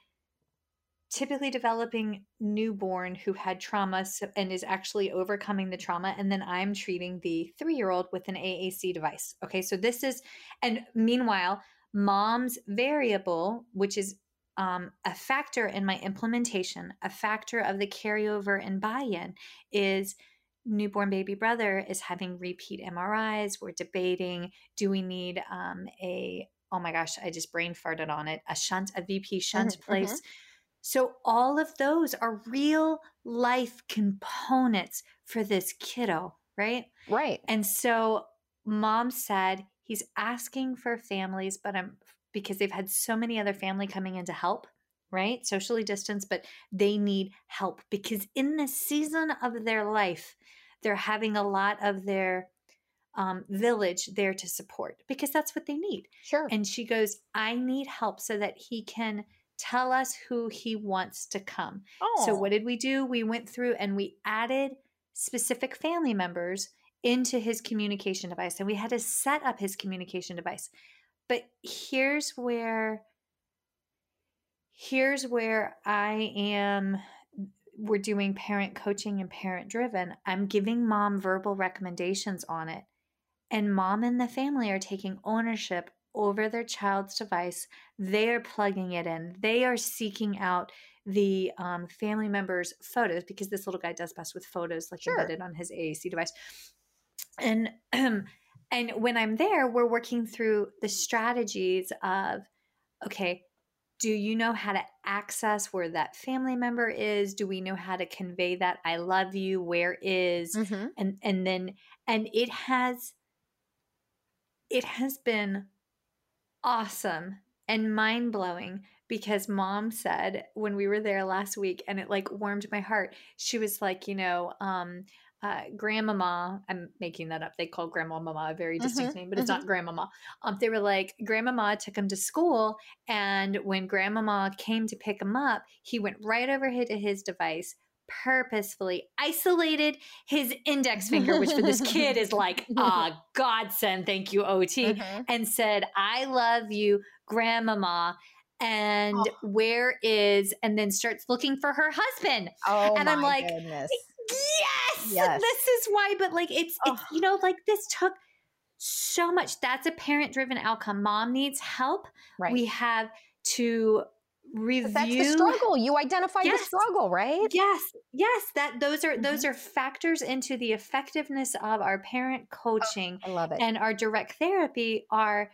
typically developing newborn who had trauma and is actually overcoming the trauma. And then I'm treating the 3-year-old with an AAC device. Okay. So this is, and meanwhile, mom's variable, which is a factor in my implementation, a factor of the carryover and buy-in, is newborn baby brother is having repeat MRIs. We're debating, do we need oh my gosh, I just brain farted on it, a VP shunt place. So all of those are real life components for this kiddo, right? Right. And so mom said, he's asking for families, but because they've had so many other family coming in to help, right? Socially distanced, but they need help because in this season of their life, they're having a lot of their village there to support because that's what they need. Sure. And she goes, I need help so that he can tell us who he wants to come. Oh. So what did we do? We went through and we added specific family members into his communication device, and we had to set up his communication device. But here's where I am, we're doing parent coaching and parent driven. I'm giving mom verbal recommendations on it, and mom and the family are taking ownership over their child's device. They are plugging it in. They are seeking out the family members' photos because this little guy does best with photos, like embedded on his AAC device. And when I'm there, we're working through the strategies of, okay, do you know how to access where that family member is? Do we know how to convey that I love you? Where is? And then it has been awesome and mind-blowing because mom said when we were there last week, and it like warmed my heart, she was like, grandmama, I'm making that up. They call grandmama a very distinct name, but it's not grandmama. They were like, grandmama took him to school, and when grandmama came to pick him up, he went right over to his device, purposefully isolated his index finger, which for this kid is like a godsend, thank you OT, and said, I love you, grandmama, and where is, and then starts looking for her husband. Oh, and I'm like, goodness. Yes, this is why. But like it's this took so much. That's a parent driven outcome. Mom needs help. Right. We have to review. That's the struggle. You identify the struggle, right? Yes. Those are factors into the effectiveness of our parent coaching. I love it. And our direct therapy are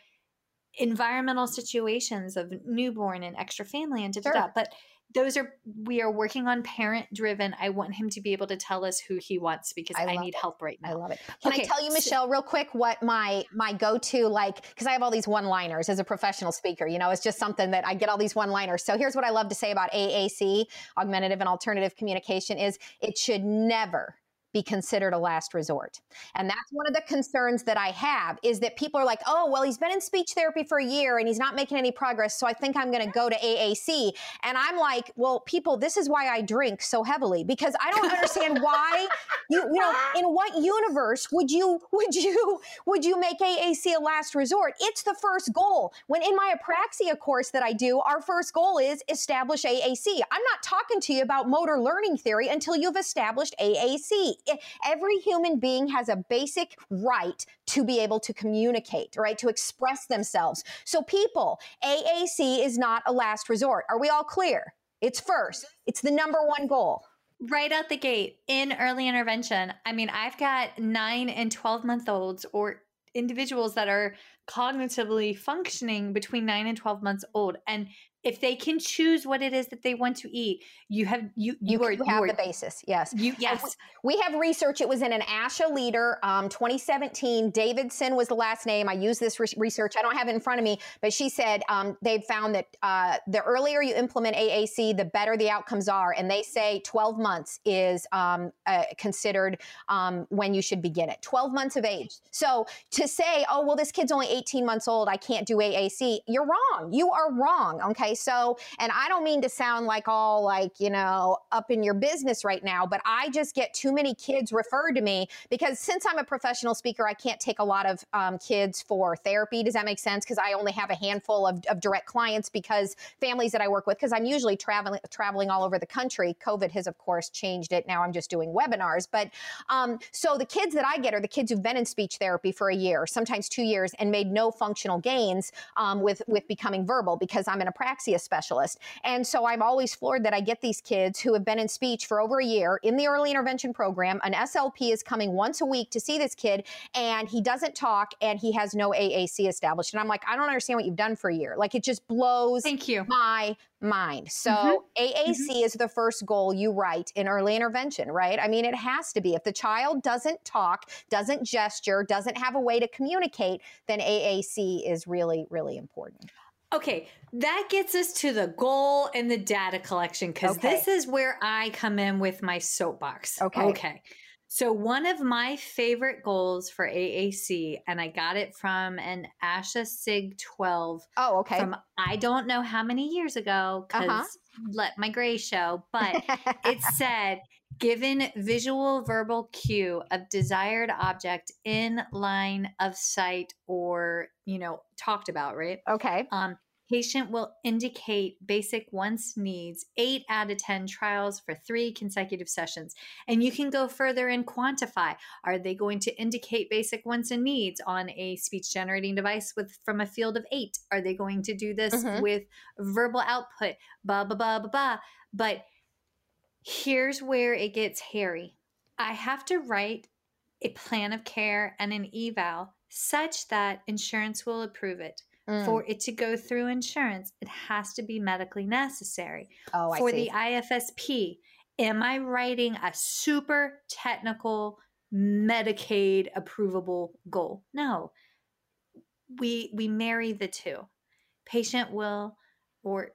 environmental situations of newborn and extra family and da-da-da. Sure. But those are, we are working on parent-driven. I want him to be able to tell us who he wants because I need help right now. I love it. Can I tell you, Michelle, real quick, what my go-to, like, because I have all these one-liners as a professional speaker, you know, it's just something that I get all these one-liners. So here's what I love to say about AAC, augmentative and alternative communication, is it should never be considered a last resort. And that's one of the concerns that I have, is that people are like, oh, well, he's been in speech therapy for a year and he's not making any progress, so I think I'm gonna go to AAC. And I'm like, well, people, this is why I drink so heavily, because I don't understand why, you know, in what universe would you make AAC a last resort? It's the first goal. When in my apraxia course that I do, our first goal is establish AAC. I'm not talking to you about motor learning theory until you've established AAC. Every human being has a basic right to be able to communicate, right? To express themselves. So people, AAC is not a last resort. Are we all clear? It's first. It's the number one goal. Right out the gate in early intervention. I mean, I've got 9 and 12-month-olds or individuals that are cognitively functioning between 9 and 12 months old. And if they can choose what it is that they want to eat, you have the basis. Yes. We have research. It was in an ASHA leader, 2017. Davidson was the last name. I use this research. I don't have it in front of me, but she said they've found that the earlier you implement AAC, the better the outcomes are. And they say 12 months is considered when you should begin it. 12 months of age. So to say, oh, well, this kid's only 18 months old, I can't do AAC. You're wrong. You are wrong. Okay. So, and I don't mean to sound like all like, you know, up in your business right now, but I just get too many kids referred to me because since I'm a professional speaker, I can't take a lot of kids for therapy. Does that make sense? Because I only have a handful of direct clients because families that I work with, because I'm usually traveling all over the country. COVID has, of course, changed it. Now I'm just doing webinars. But so the kids that I get are the kids who've been in speech therapy for a year, sometimes 2 years, and made no functional gains with becoming verbal because I'm in a practice specialist. And so I'm always floored that I get these kids who have been in speech for over a year in the early intervention program. An SLP is coming once a week to see this kid and he doesn't talk and he has no AAC established. And I'm like, I don't understand what you've done for a year. Like it just blows my mind. So AAC is the first goal you write in early intervention, right? I mean, it has to be. If the child doesn't talk, doesn't gesture, doesn't have a way to communicate, then AAC is really, really important. Okay, that gets us to the goal and the data collection because this is where I come in with my soapbox. Okay. So one of my favorite goals for AAC, and I got it from an ASHA SIG 12. Oh, okay. From I don't know how many years ago because let my gray show, but it said, given visual verbal cue of desired object in line of sight or, you know, talked about, right? Okay. Patient will indicate basic wants needs 8 out of 10 trials for 3 consecutive sessions. And you can go further and quantify. Are they going to indicate basic wants and needs on a speech generating device with from a field of 8? Are they going to do this with verbal output? Blah, blah, blah, blah, blah. But here's where it gets hairy. I have to write a plan of care and an eval such that insurance will approve it. For it to go through insurance, it has to be medically necessary. Oh, I see. For the IFSP, am I writing a super technical Medicaid approvable goal? No. We marry the two. Patient will, or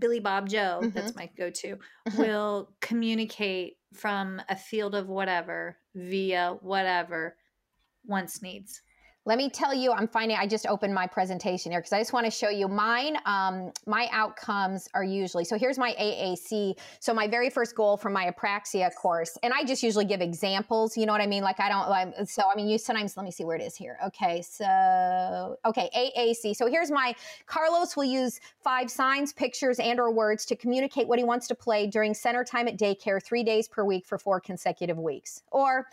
Billy Bob Joe, that's my go-to, will communicate from a field of whatever, via whatever, wants, needs. Let me tell you, I just opened my presentation here because I just want to show you mine. My outcomes are usually, so here's my AAC. So my very first goal for my apraxia course, and I just usually give examples, you know what I mean? Like you sometimes, let me see where it is here. Okay, AAC. So here's my, Carlos will use 5 signs, pictures, and or words to communicate what he wants to play during center time at daycare 3 days per week for 4 consecutive weeks. Or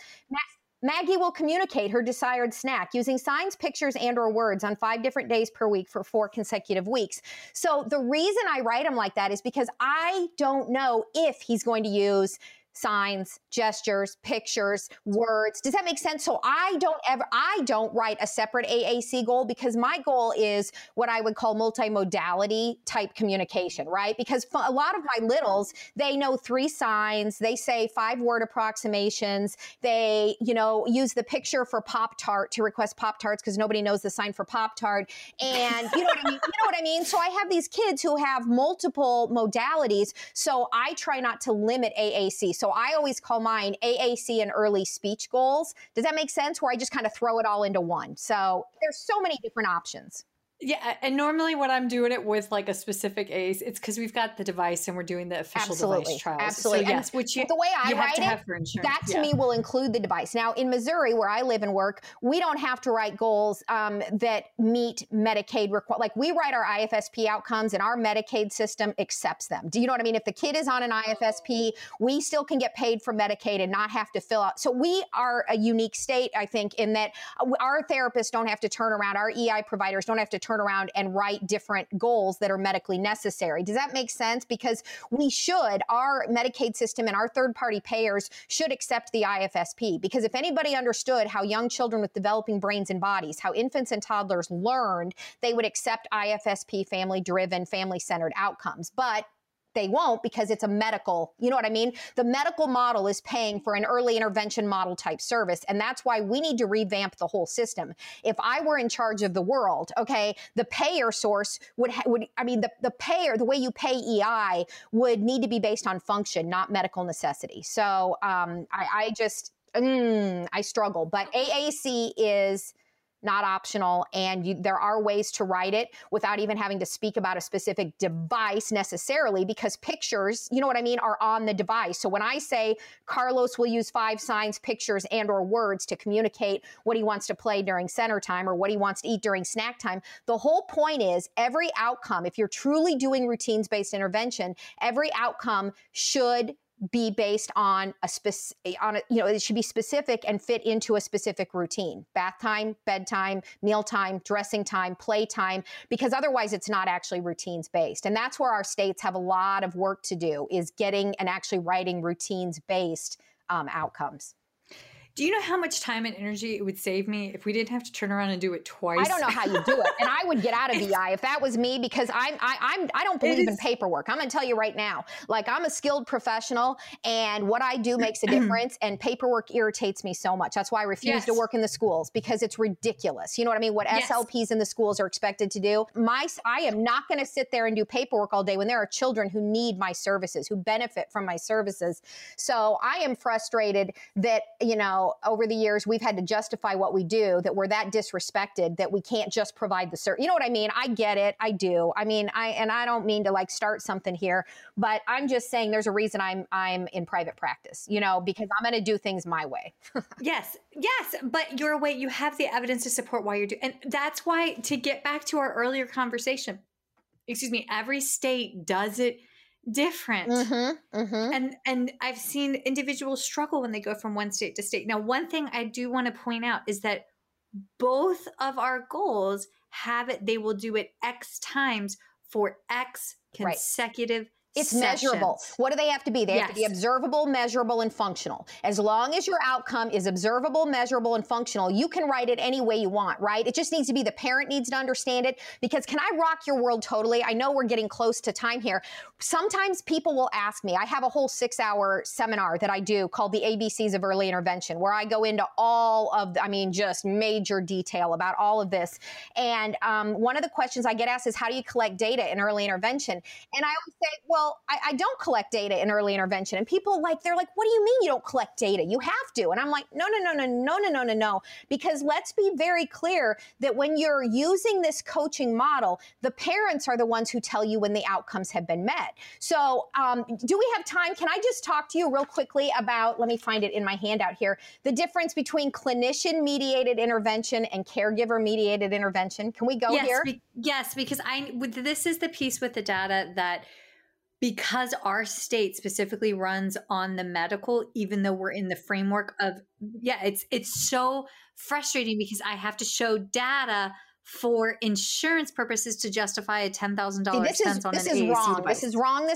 Maggie will communicate her desired snack using signs, pictures, and or words on 5 different days per week for 4 consecutive weeks. So the reason I write them like that is because I don't know if he's going to use signs, gestures, pictures, words. Does that make sense? So I don't write a separate AAC goal, because my goal is what I would call multimodality type communication, right? Because a lot of my littles, they know 3 signs, they say 5-word approximations, they, you know, use the picture for Pop-Tart to request Pop-Tarts because nobody knows the sign for Pop-Tart. And you know what I mean? So I have these kids who have multiple modalities. So I try not to limit AAC. So I always call mine AAC and early speech goals. Does that make sense? Where I just kind of throw it all into one. So there's so many different options. Yeah. And normally when I'm doing it with like a specific AAC, it's because we've got the device and we're doing the official device trials. Absolutely. So yes, which the way I write it, that to me will include the device. Now in Missouri, where I live and work, we don't have to write goals that meet Medicaid requirements. Like we write our IFSP outcomes and our Medicaid system accepts them. Do you know what I mean? If the kid is on an IFSP, we still can get paid for Medicaid and not have to fill out. So we are a unique state, I think, in that our therapists don't have to turn around. Our EI providers don't have to turn around and write different goals that are medically necessary. Does that make sense? Because we should, our Medicaid system and our third-party payers should accept the IFSP. Because if anybody understood how young children with developing brains and bodies, how infants and toddlers learned, they would accept IFSP family-driven, family-centered outcomes. But they won't, because it's a medical, you know what I mean? The medical model is paying for an early intervention model type service. And that's why we need to revamp the whole system. If I were in charge of the world, okay, the payer source would, I mean, the payer, the way you pay EI would need to be based on function, not medical necessity. So I struggle, but AAC is not optional, and there are ways to write it without even having to speak about a specific device necessarily, because pictures, you know what I mean, are on the device. So when I say Carlos will use 5 signs, pictures, and or words to communicate what he wants to play during center time or what he wants to eat during snack time, the whole point is every outcome, if you're truly doing routines-based intervention, every outcome should be based on it should be specific and fit into a specific routine. Bath time, bedtime, meal time, dressing time, play time, because otherwise it's not actually routines based. And that's where our states have a lot of work to do, is getting and actually writing routines based outcomes. Do you know how much time and energy it would save me if we didn't have to turn around and do it twice? I don't know how you do it. And I would get out of EI if that was me, because I don't believe in paperwork. I'm going to tell you right now, like, I'm a skilled professional and what I do makes a difference, and paperwork irritates me so much. That's why I refuse to work in the schools, because it's ridiculous. You know what I mean? What SLPs in the schools are expected to do. I am not going to sit there and do paperwork all day when there are children who need my services, who benefit from my services. So I am frustrated that, you know, over the years, we've had to justify what we do, that we're that disrespected that we can't just provide the service. You know what I mean? I get it. I do. I mean, I don't mean to like start something here, but I'm just saying there's a reason I'm in private practice, you know, because I'm going to do things my way. Yes. But your way, you have the evidence to support why you're doing. And that's why, to get back to our earlier conversation, every state does it different. And I've seen individuals struggle when they go from one state to state. Now, one thing I do want to point out is that both of our goals have it, they will do it X times for X consecutive It's sessions. Measurable. What do they have to be? They have to be observable, measurable, and functional. As long as your outcome is observable, measurable, and functional, you can write it any way you want, right? It just needs to be, the parent needs to understand it, because can I rock your world totally? I know we're getting close to time here. Sometimes people will ask me, I have a whole 6-hour seminar that I do called the ABCs of Early Intervention, where I go into all of, just major detail about all of this. And one of the questions I get asked is, how do you collect data in early intervention? And I always say, well, I don't collect data in early intervention. And people they're like, what do you mean you don't collect data? You have to. And I'm like, no. Because let's be very clear that when you're using this coaching model, the parents are the ones who tell you when the outcomes have been met. So do we have time? Can I just talk to you real quickly about, let me find it in my handout here, the difference between clinician-mediated intervention and caregiver-mediated intervention. Can we go here? Yes, because this is the piece with the data that, because our state specifically runs on the medical, even though we're in the framework of, it's so frustrating, because I have to show data for insurance purposes to justify a $10,000 expense on an AAC device. This is wrong. This is wrong.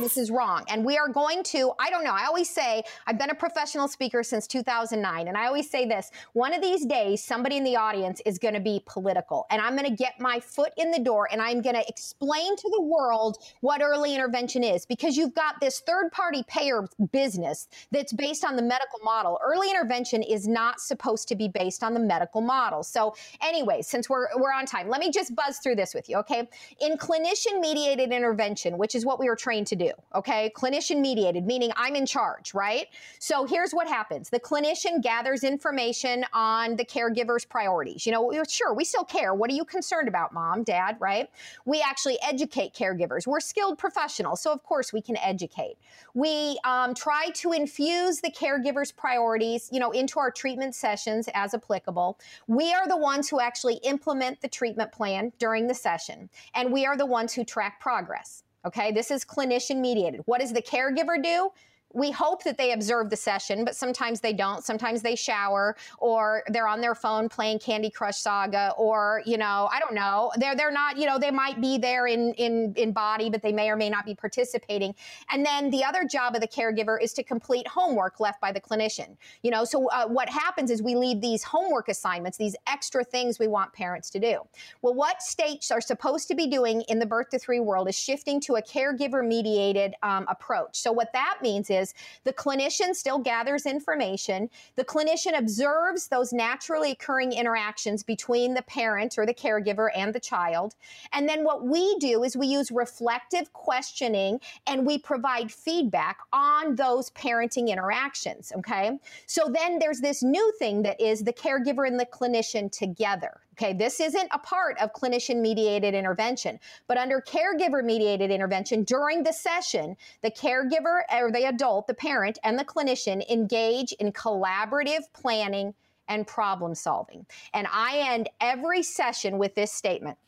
This is wrong. And we are going to, I don't know, I always say, I've been a professional speaker since 2009. And I always say this, one of these days, somebody in the audience is going to be political. And I'm going to get my foot in the door and I'm going to explain to the world what early intervention is, because you've got this third party payer business that's based on the medical model. Early intervention is not supposed to be based on the medical model. So anyway, since we're on time, let me just buzz through this with you, okay? In clinician-mediated intervention, which is what we were trained to do, okay? Clinician-mediated, meaning I'm in charge, right? So here's what happens. The clinician gathers information on the caregiver's priorities. You know, sure, we still care. What are you concerned about, mom, dad, right? We actually educate caregivers. We're skilled professionals, so of course we can educate. We try to infuse the caregiver's priorities, you know, into our treatment sessions as applicable. We are the ones who actually implement the treatment plan during the session, and we are the ones who track progress, okay? This is clinician-mediated. What does the caregiver do? We hope that they observe the session, but sometimes they don't. Sometimes they shower, or they're on their phone playing Candy Crush Saga, or, you know, I don't know. They're not, you know, they might be there in body, but they may or may not be participating. And then the other job of the caregiver is to complete homework left by the clinician. You know, so what happens is we leave these homework assignments, these extra things we want parents to do. Well, what states are supposed to be doing in the birth to three world is shifting to a caregiver-mediated approach. So what that means is the clinician still gathers information. The clinician observes those naturally occurring interactions between the parent or the caregiver and the child. And then what we do is we use reflective questioning and we provide feedback on those parenting interactions, okay? So then there's this new thing that is the caregiver and the clinician together. Okay, this isn't a part of clinician-mediated intervention, but under caregiver-mediated intervention, during the session, the caregiver or the adult, the parent, and the clinician engage in collaborative planning and problem solving. And I end every session with this statement.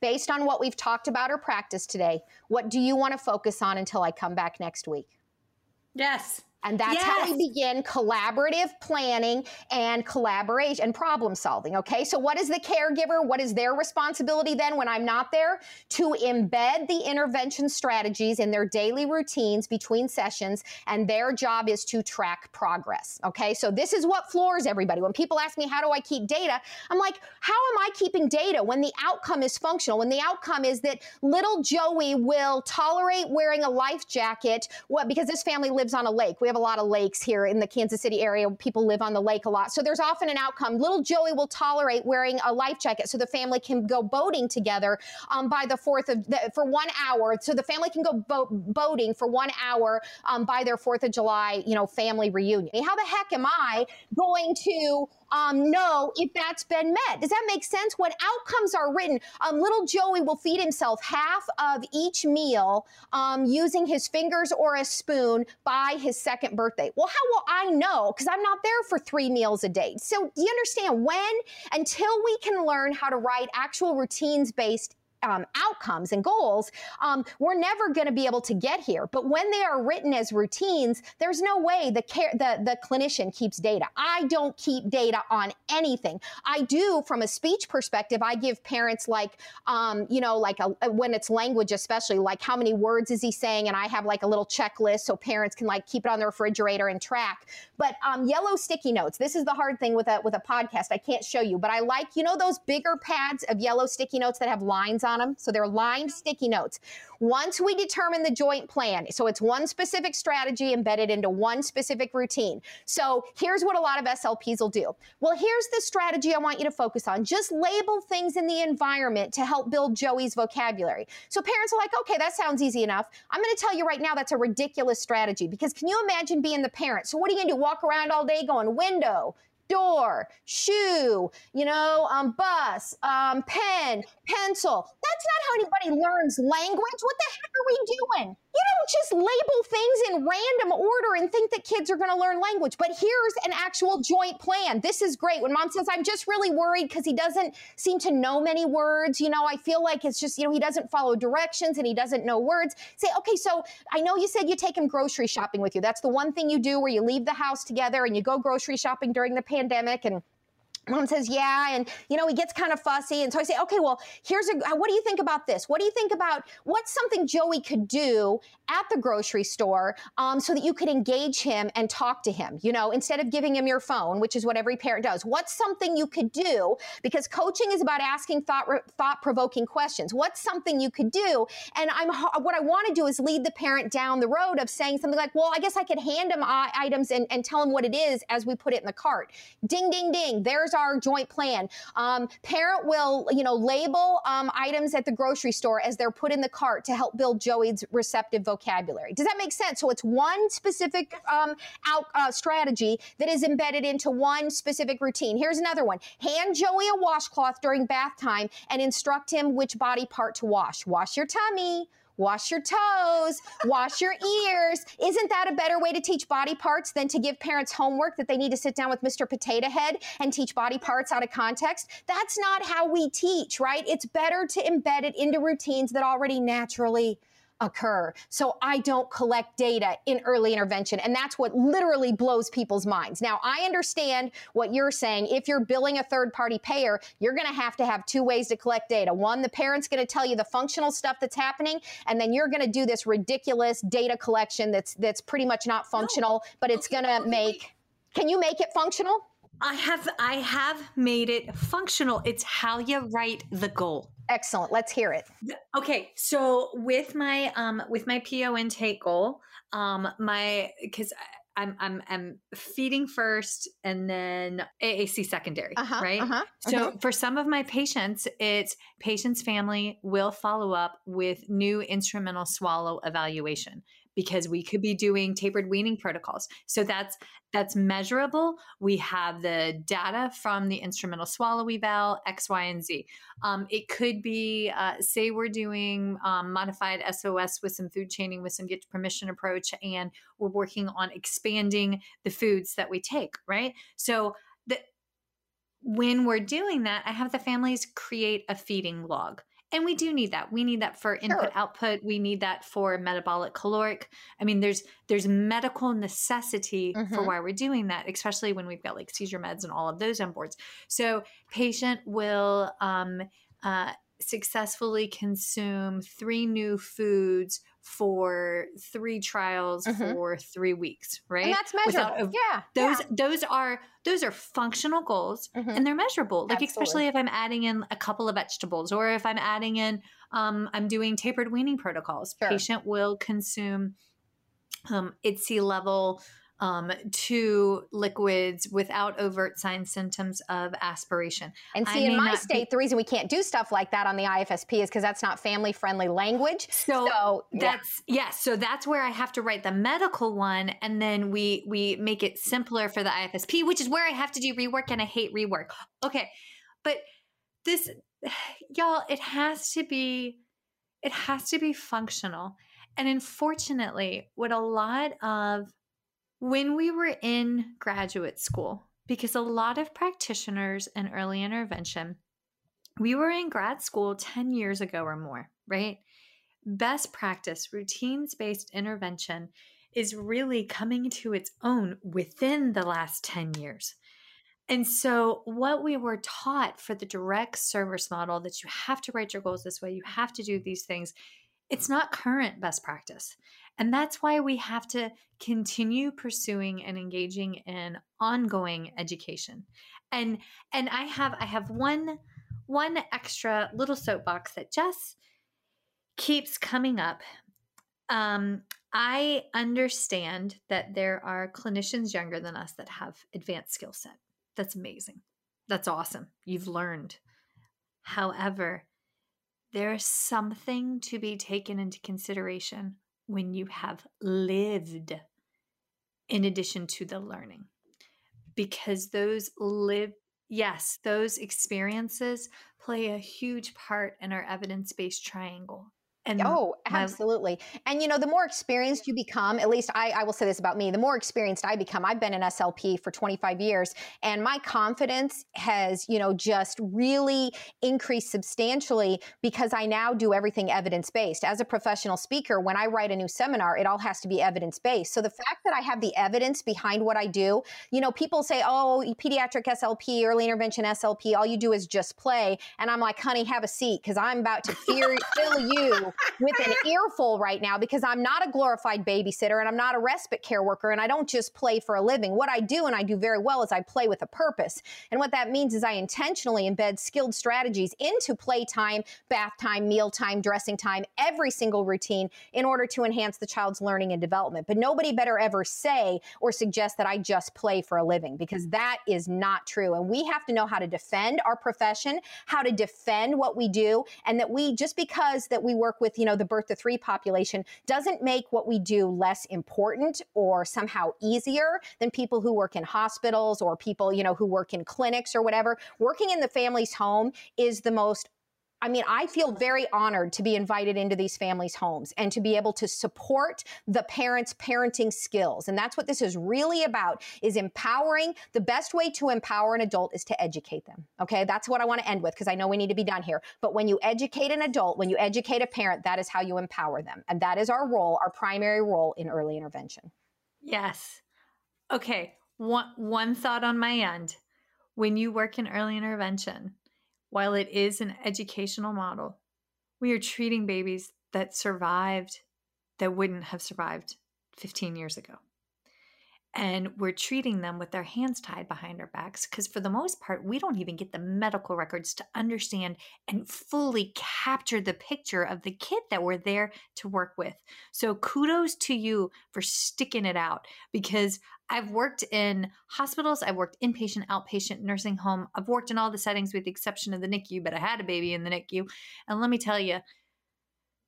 Based on what we've talked about or practiced today, what do you want to focus on until I come back next week? Yes. And that's how we begin collaborative planning and collaboration and problem solving, okay? So what is the caregiver? What is their responsibility then when I'm not there? To embed the intervention strategies in their daily routines between sessions, and their job is to track progress, okay? So this is what floors everybody. When people ask me, how do I keep data? I'm like, how am I keeping data when the outcome is functional, when the outcome is that little Joey will tolerate wearing a life jacket because this family lives on a lake. We have a lot of lakes here in the Kansas City area. People live on the lake a lot. So there's often an outcome. Little Joey will tolerate wearing a life jacket so the family can go boating together for 1 hour. So the family can go boating for 1 hour by their 4th of July, you know, family reunion. How the heck am I going to know if that's been met? Does that make sense? When outcomes are written, little Joey will feed himself half of each meal using his fingers or a spoon by his second birthday. Well, how will I know? Because I'm not there for 3 meals a day. So do you understand until we can learn how to write actual routines-based outcomes and goals, we're never going to be able to get here. But when they are written as routines, there's no way the clinician keeps data. I don't keep data on anything. I do from a speech perspective. I give parents like, you know, like when it's language, especially like how many words is he saying? And I have like a little checklist so parents can like keep it on the refrigerator and track. But yellow sticky notes. This is the hard thing with a podcast. I can't show you, but I like, you know, those bigger pads of yellow sticky notes that have lines on them. So they're lined sticky notes. Once we determine the joint plan, so it's one specific strategy embedded into one specific routine. So here's what a lot of SLPs will do. Well, here's the strategy I want you to focus on. Just label things in the environment to help build Joey's vocabulary. So parents are like, okay, that sounds easy enough. I'm going to tell you right now that's a ridiculous strategy, because can you imagine being the parent? So what are you going to do? Walk around all day going window, door, shoe, you know, bus, pen, pencil. That's not how anybody learns language. What the heck are we doing? You don't just label things in random order and think that kids are going to learn language. But here's an actual joint plan. This is great. When mom says, I'm just really worried because he doesn't seem to know many words. You know, I feel like it's just, you know, he doesn't follow directions and he doesn't know words. Say, okay, so I know you said you take him grocery shopping with you. That's the one thing you do where you leave the house together and you go grocery shopping during the pandemic. And Mom says, yeah, and, you know, he gets kind of fussy. And so I say, okay, well, here's a, what do you think about this? What do you think about what's something Joey could do at the grocery store so that you could engage him and talk to him, you know, instead of giving him your phone, which is what every parent does. What's something you could do? Because coaching is about asking thought-provoking questions. What's something you could do? And what I want to do is lead the parent down the road of saying something like, well, I guess I could hand him items and tell him what it is as we put it in the cart. Ding, ding, ding. There's our joint plan. Parent will, you know, label items at the grocery store as they're put in the cart to help build Joey's receptive vocabulary. Does that make sense? So it's one specific strategy that is embedded into one specific routine. Here's another one. Hand Joey a washcloth during bath time and instruct him which body part to wash. Wash your tummy. Wash your toes, wash your ears. Isn't that a better way to teach body parts than to give parents homework that they need to sit down with Mr. Potato Head and teach body parts out of context? That's not how we teach, right? It's better to embed it into routines that already naturally occur. So I don't collect data in early intervention. And that's what literally blows people's minds. Now, I understand what you're saying. If you're billing a third-party payer, you're going to have two ways to collect data. One, the parent's going to tell you the functional stuff that's happening, and then you're going to do this ridiculous data collection that's pretty much not functional, but it's going to make... Can you make it functional? I have made it functional. It's how you write the goal. Excellent. Let's hear it. Okay. So with my PO intake goal, because I'm feeding first and then AAC secondary, right? So for some of my patients, it's patient's family will follow up with new instrumental swallow evaluation, because we could be doing tapered weaning protocols. So that's measurable. We have the data from the instrumental swallow eval, X, Y, and Z. It could be, say we're doing modified SOS with some food chaining, with some get permission approach, and we're working on expanding the foods that we take, right? So when we're doing that, I have the families create a feeding log. And we do need that. We need that for input, output. We need that for metabolic, caloric. I mean, there's medical necessity for why we're doing that, especially when we've got like seizure meds and all of those on boards. So patient will successfully consume 3 new foods for 3 trials for 3 weeks, right? And that's measurable. Those are functional goals and they're measurable. Like especially if I'm adding in a couple of vegetables, or if I'm adding in, I'm doing tapered weaning protocols. Patient will consume IDSI level 2 liquids without overt signs, symptoms of aspiration. And see, in my state, the reason we can't do stuff like that on the IFSP is because that's not family-friendly language. So that's, so that's where I have to write the medical one. And then we make it simpler for the IFSP, which is where I have to do rework. And I hate rework. Okay. But this, y'all, it has to be functional. And unfortunately, what a lot of, when we were in graduate school, because a lot of practitioners in early intervention, we were in grad school 10 years ago or more, right? Best practice, routines-based intervention is really coming to its own within the last 10 years. And so what we were taught for the direct service model, that you have to write your goals this way, you have to do these things, it's not current best practice. And that's why we have to continue pursuing and engaging in ongoing education. And I have one extra little soapbox that just keeps coming up. I understand that there are clinicians younger than us that have advanced skill set. That's amazing. That's awesome. You've learned. However, there's something to be taken into consideration when you have lived in addition to the learning, because those experiences play a huge part in our evidence-based triangle. And oh, absolutely. And you know, the more experienced you become, at least I will say this about me, the more experienced I become, I've been an SLP for 25 years and my confidence has, you know, just really increased substantially because I now do everything evidence-based. As a professional speaker, when I write a new seminar, it all has to be evidence-based. So the fact that I have the evidence behind what I do, you know, people say, oh, pediatric SLP, early intervention SLP, all you do is just play. And I'm like, honey, have a seat because I'm about to fill you with an earful right now because I'm not a glorified babysitter and I'm not a respite care worker and I don't just play for a living. What I do, and I do very well, is I play with a purpose. And what that means is I intentionally embed skilled strategies into playtime, bath time, meal time, dressing time, every single routine in order to enhance the child's learning and development. But nobody better ever say or suggest that I just play for a living because that is not true. And we have to know how to defend our profession, how to defend what we do, and that we, just because that we work with, you know, the birth to three population doesn't make what we do less important or somehow easier than people who work in hospitals or people, you know, who work in clinics or whatever. Working in the family's home is the most, I mean, I feel very honored to be invited into these families' homes and to be able to support the parents' parenting skills. And that's what this is really about, is empowering. The best way to empower an adult is to educate them, okay? That's what I want to end with because I know we need to be done here. But when you educate an adult, when you educate a parent, that is how you empower them. And that is our role, our primary role in early intervention. Yes. Okay. One thought on my end. When you work in early intervention, while it is an educational model, we are treating babies that survived that wouldn't have survived 15 years ago. And we're treating them with their hands tied behind our backs because for the most part, we don't even get the medical records to understand and fully capture the picture of the kid that we're there to work with. So kudos to you for sticking it out because I've worked in hospitals, I've worked inpatient, outpatient, nursing home, I've worked in all the settings with the exception of the NICU, but I had a baby in the NICU. And let me tell you,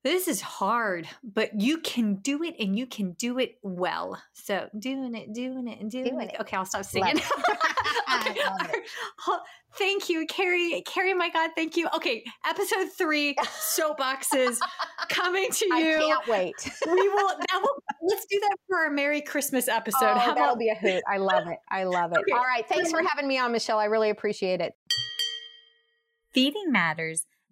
this is hard, but you can do it and you can do it well. So doing it. Okay, I'll stop singing. Thank you, Carrie. Carrie, my God, thank you. Okay, episode 3, soapboxes coming to you. I can't wait. Let's do that for our Merry Christmas episode. Oh, that'll be a hoot. I love it. I love it. Okay. All right, thanks for having me on, Michelle. I really appreciate it. Feeding Matters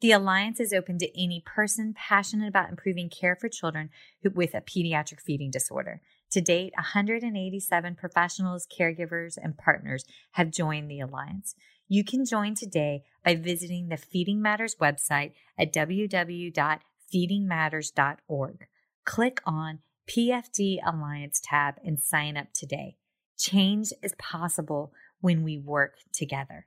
The Alliance is open to any person passionate about improving care for children with a pediatric feeding disorder. To date, 187 professionals, caregivers, and partners have joined the Alliance. You can join today by visiting the Feeding Matters website at www.feedingmatters.org. Click on PFD Alliance tab and sign up today. Change is possible when we work together.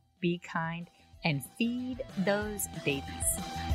be kind, and feed those babies.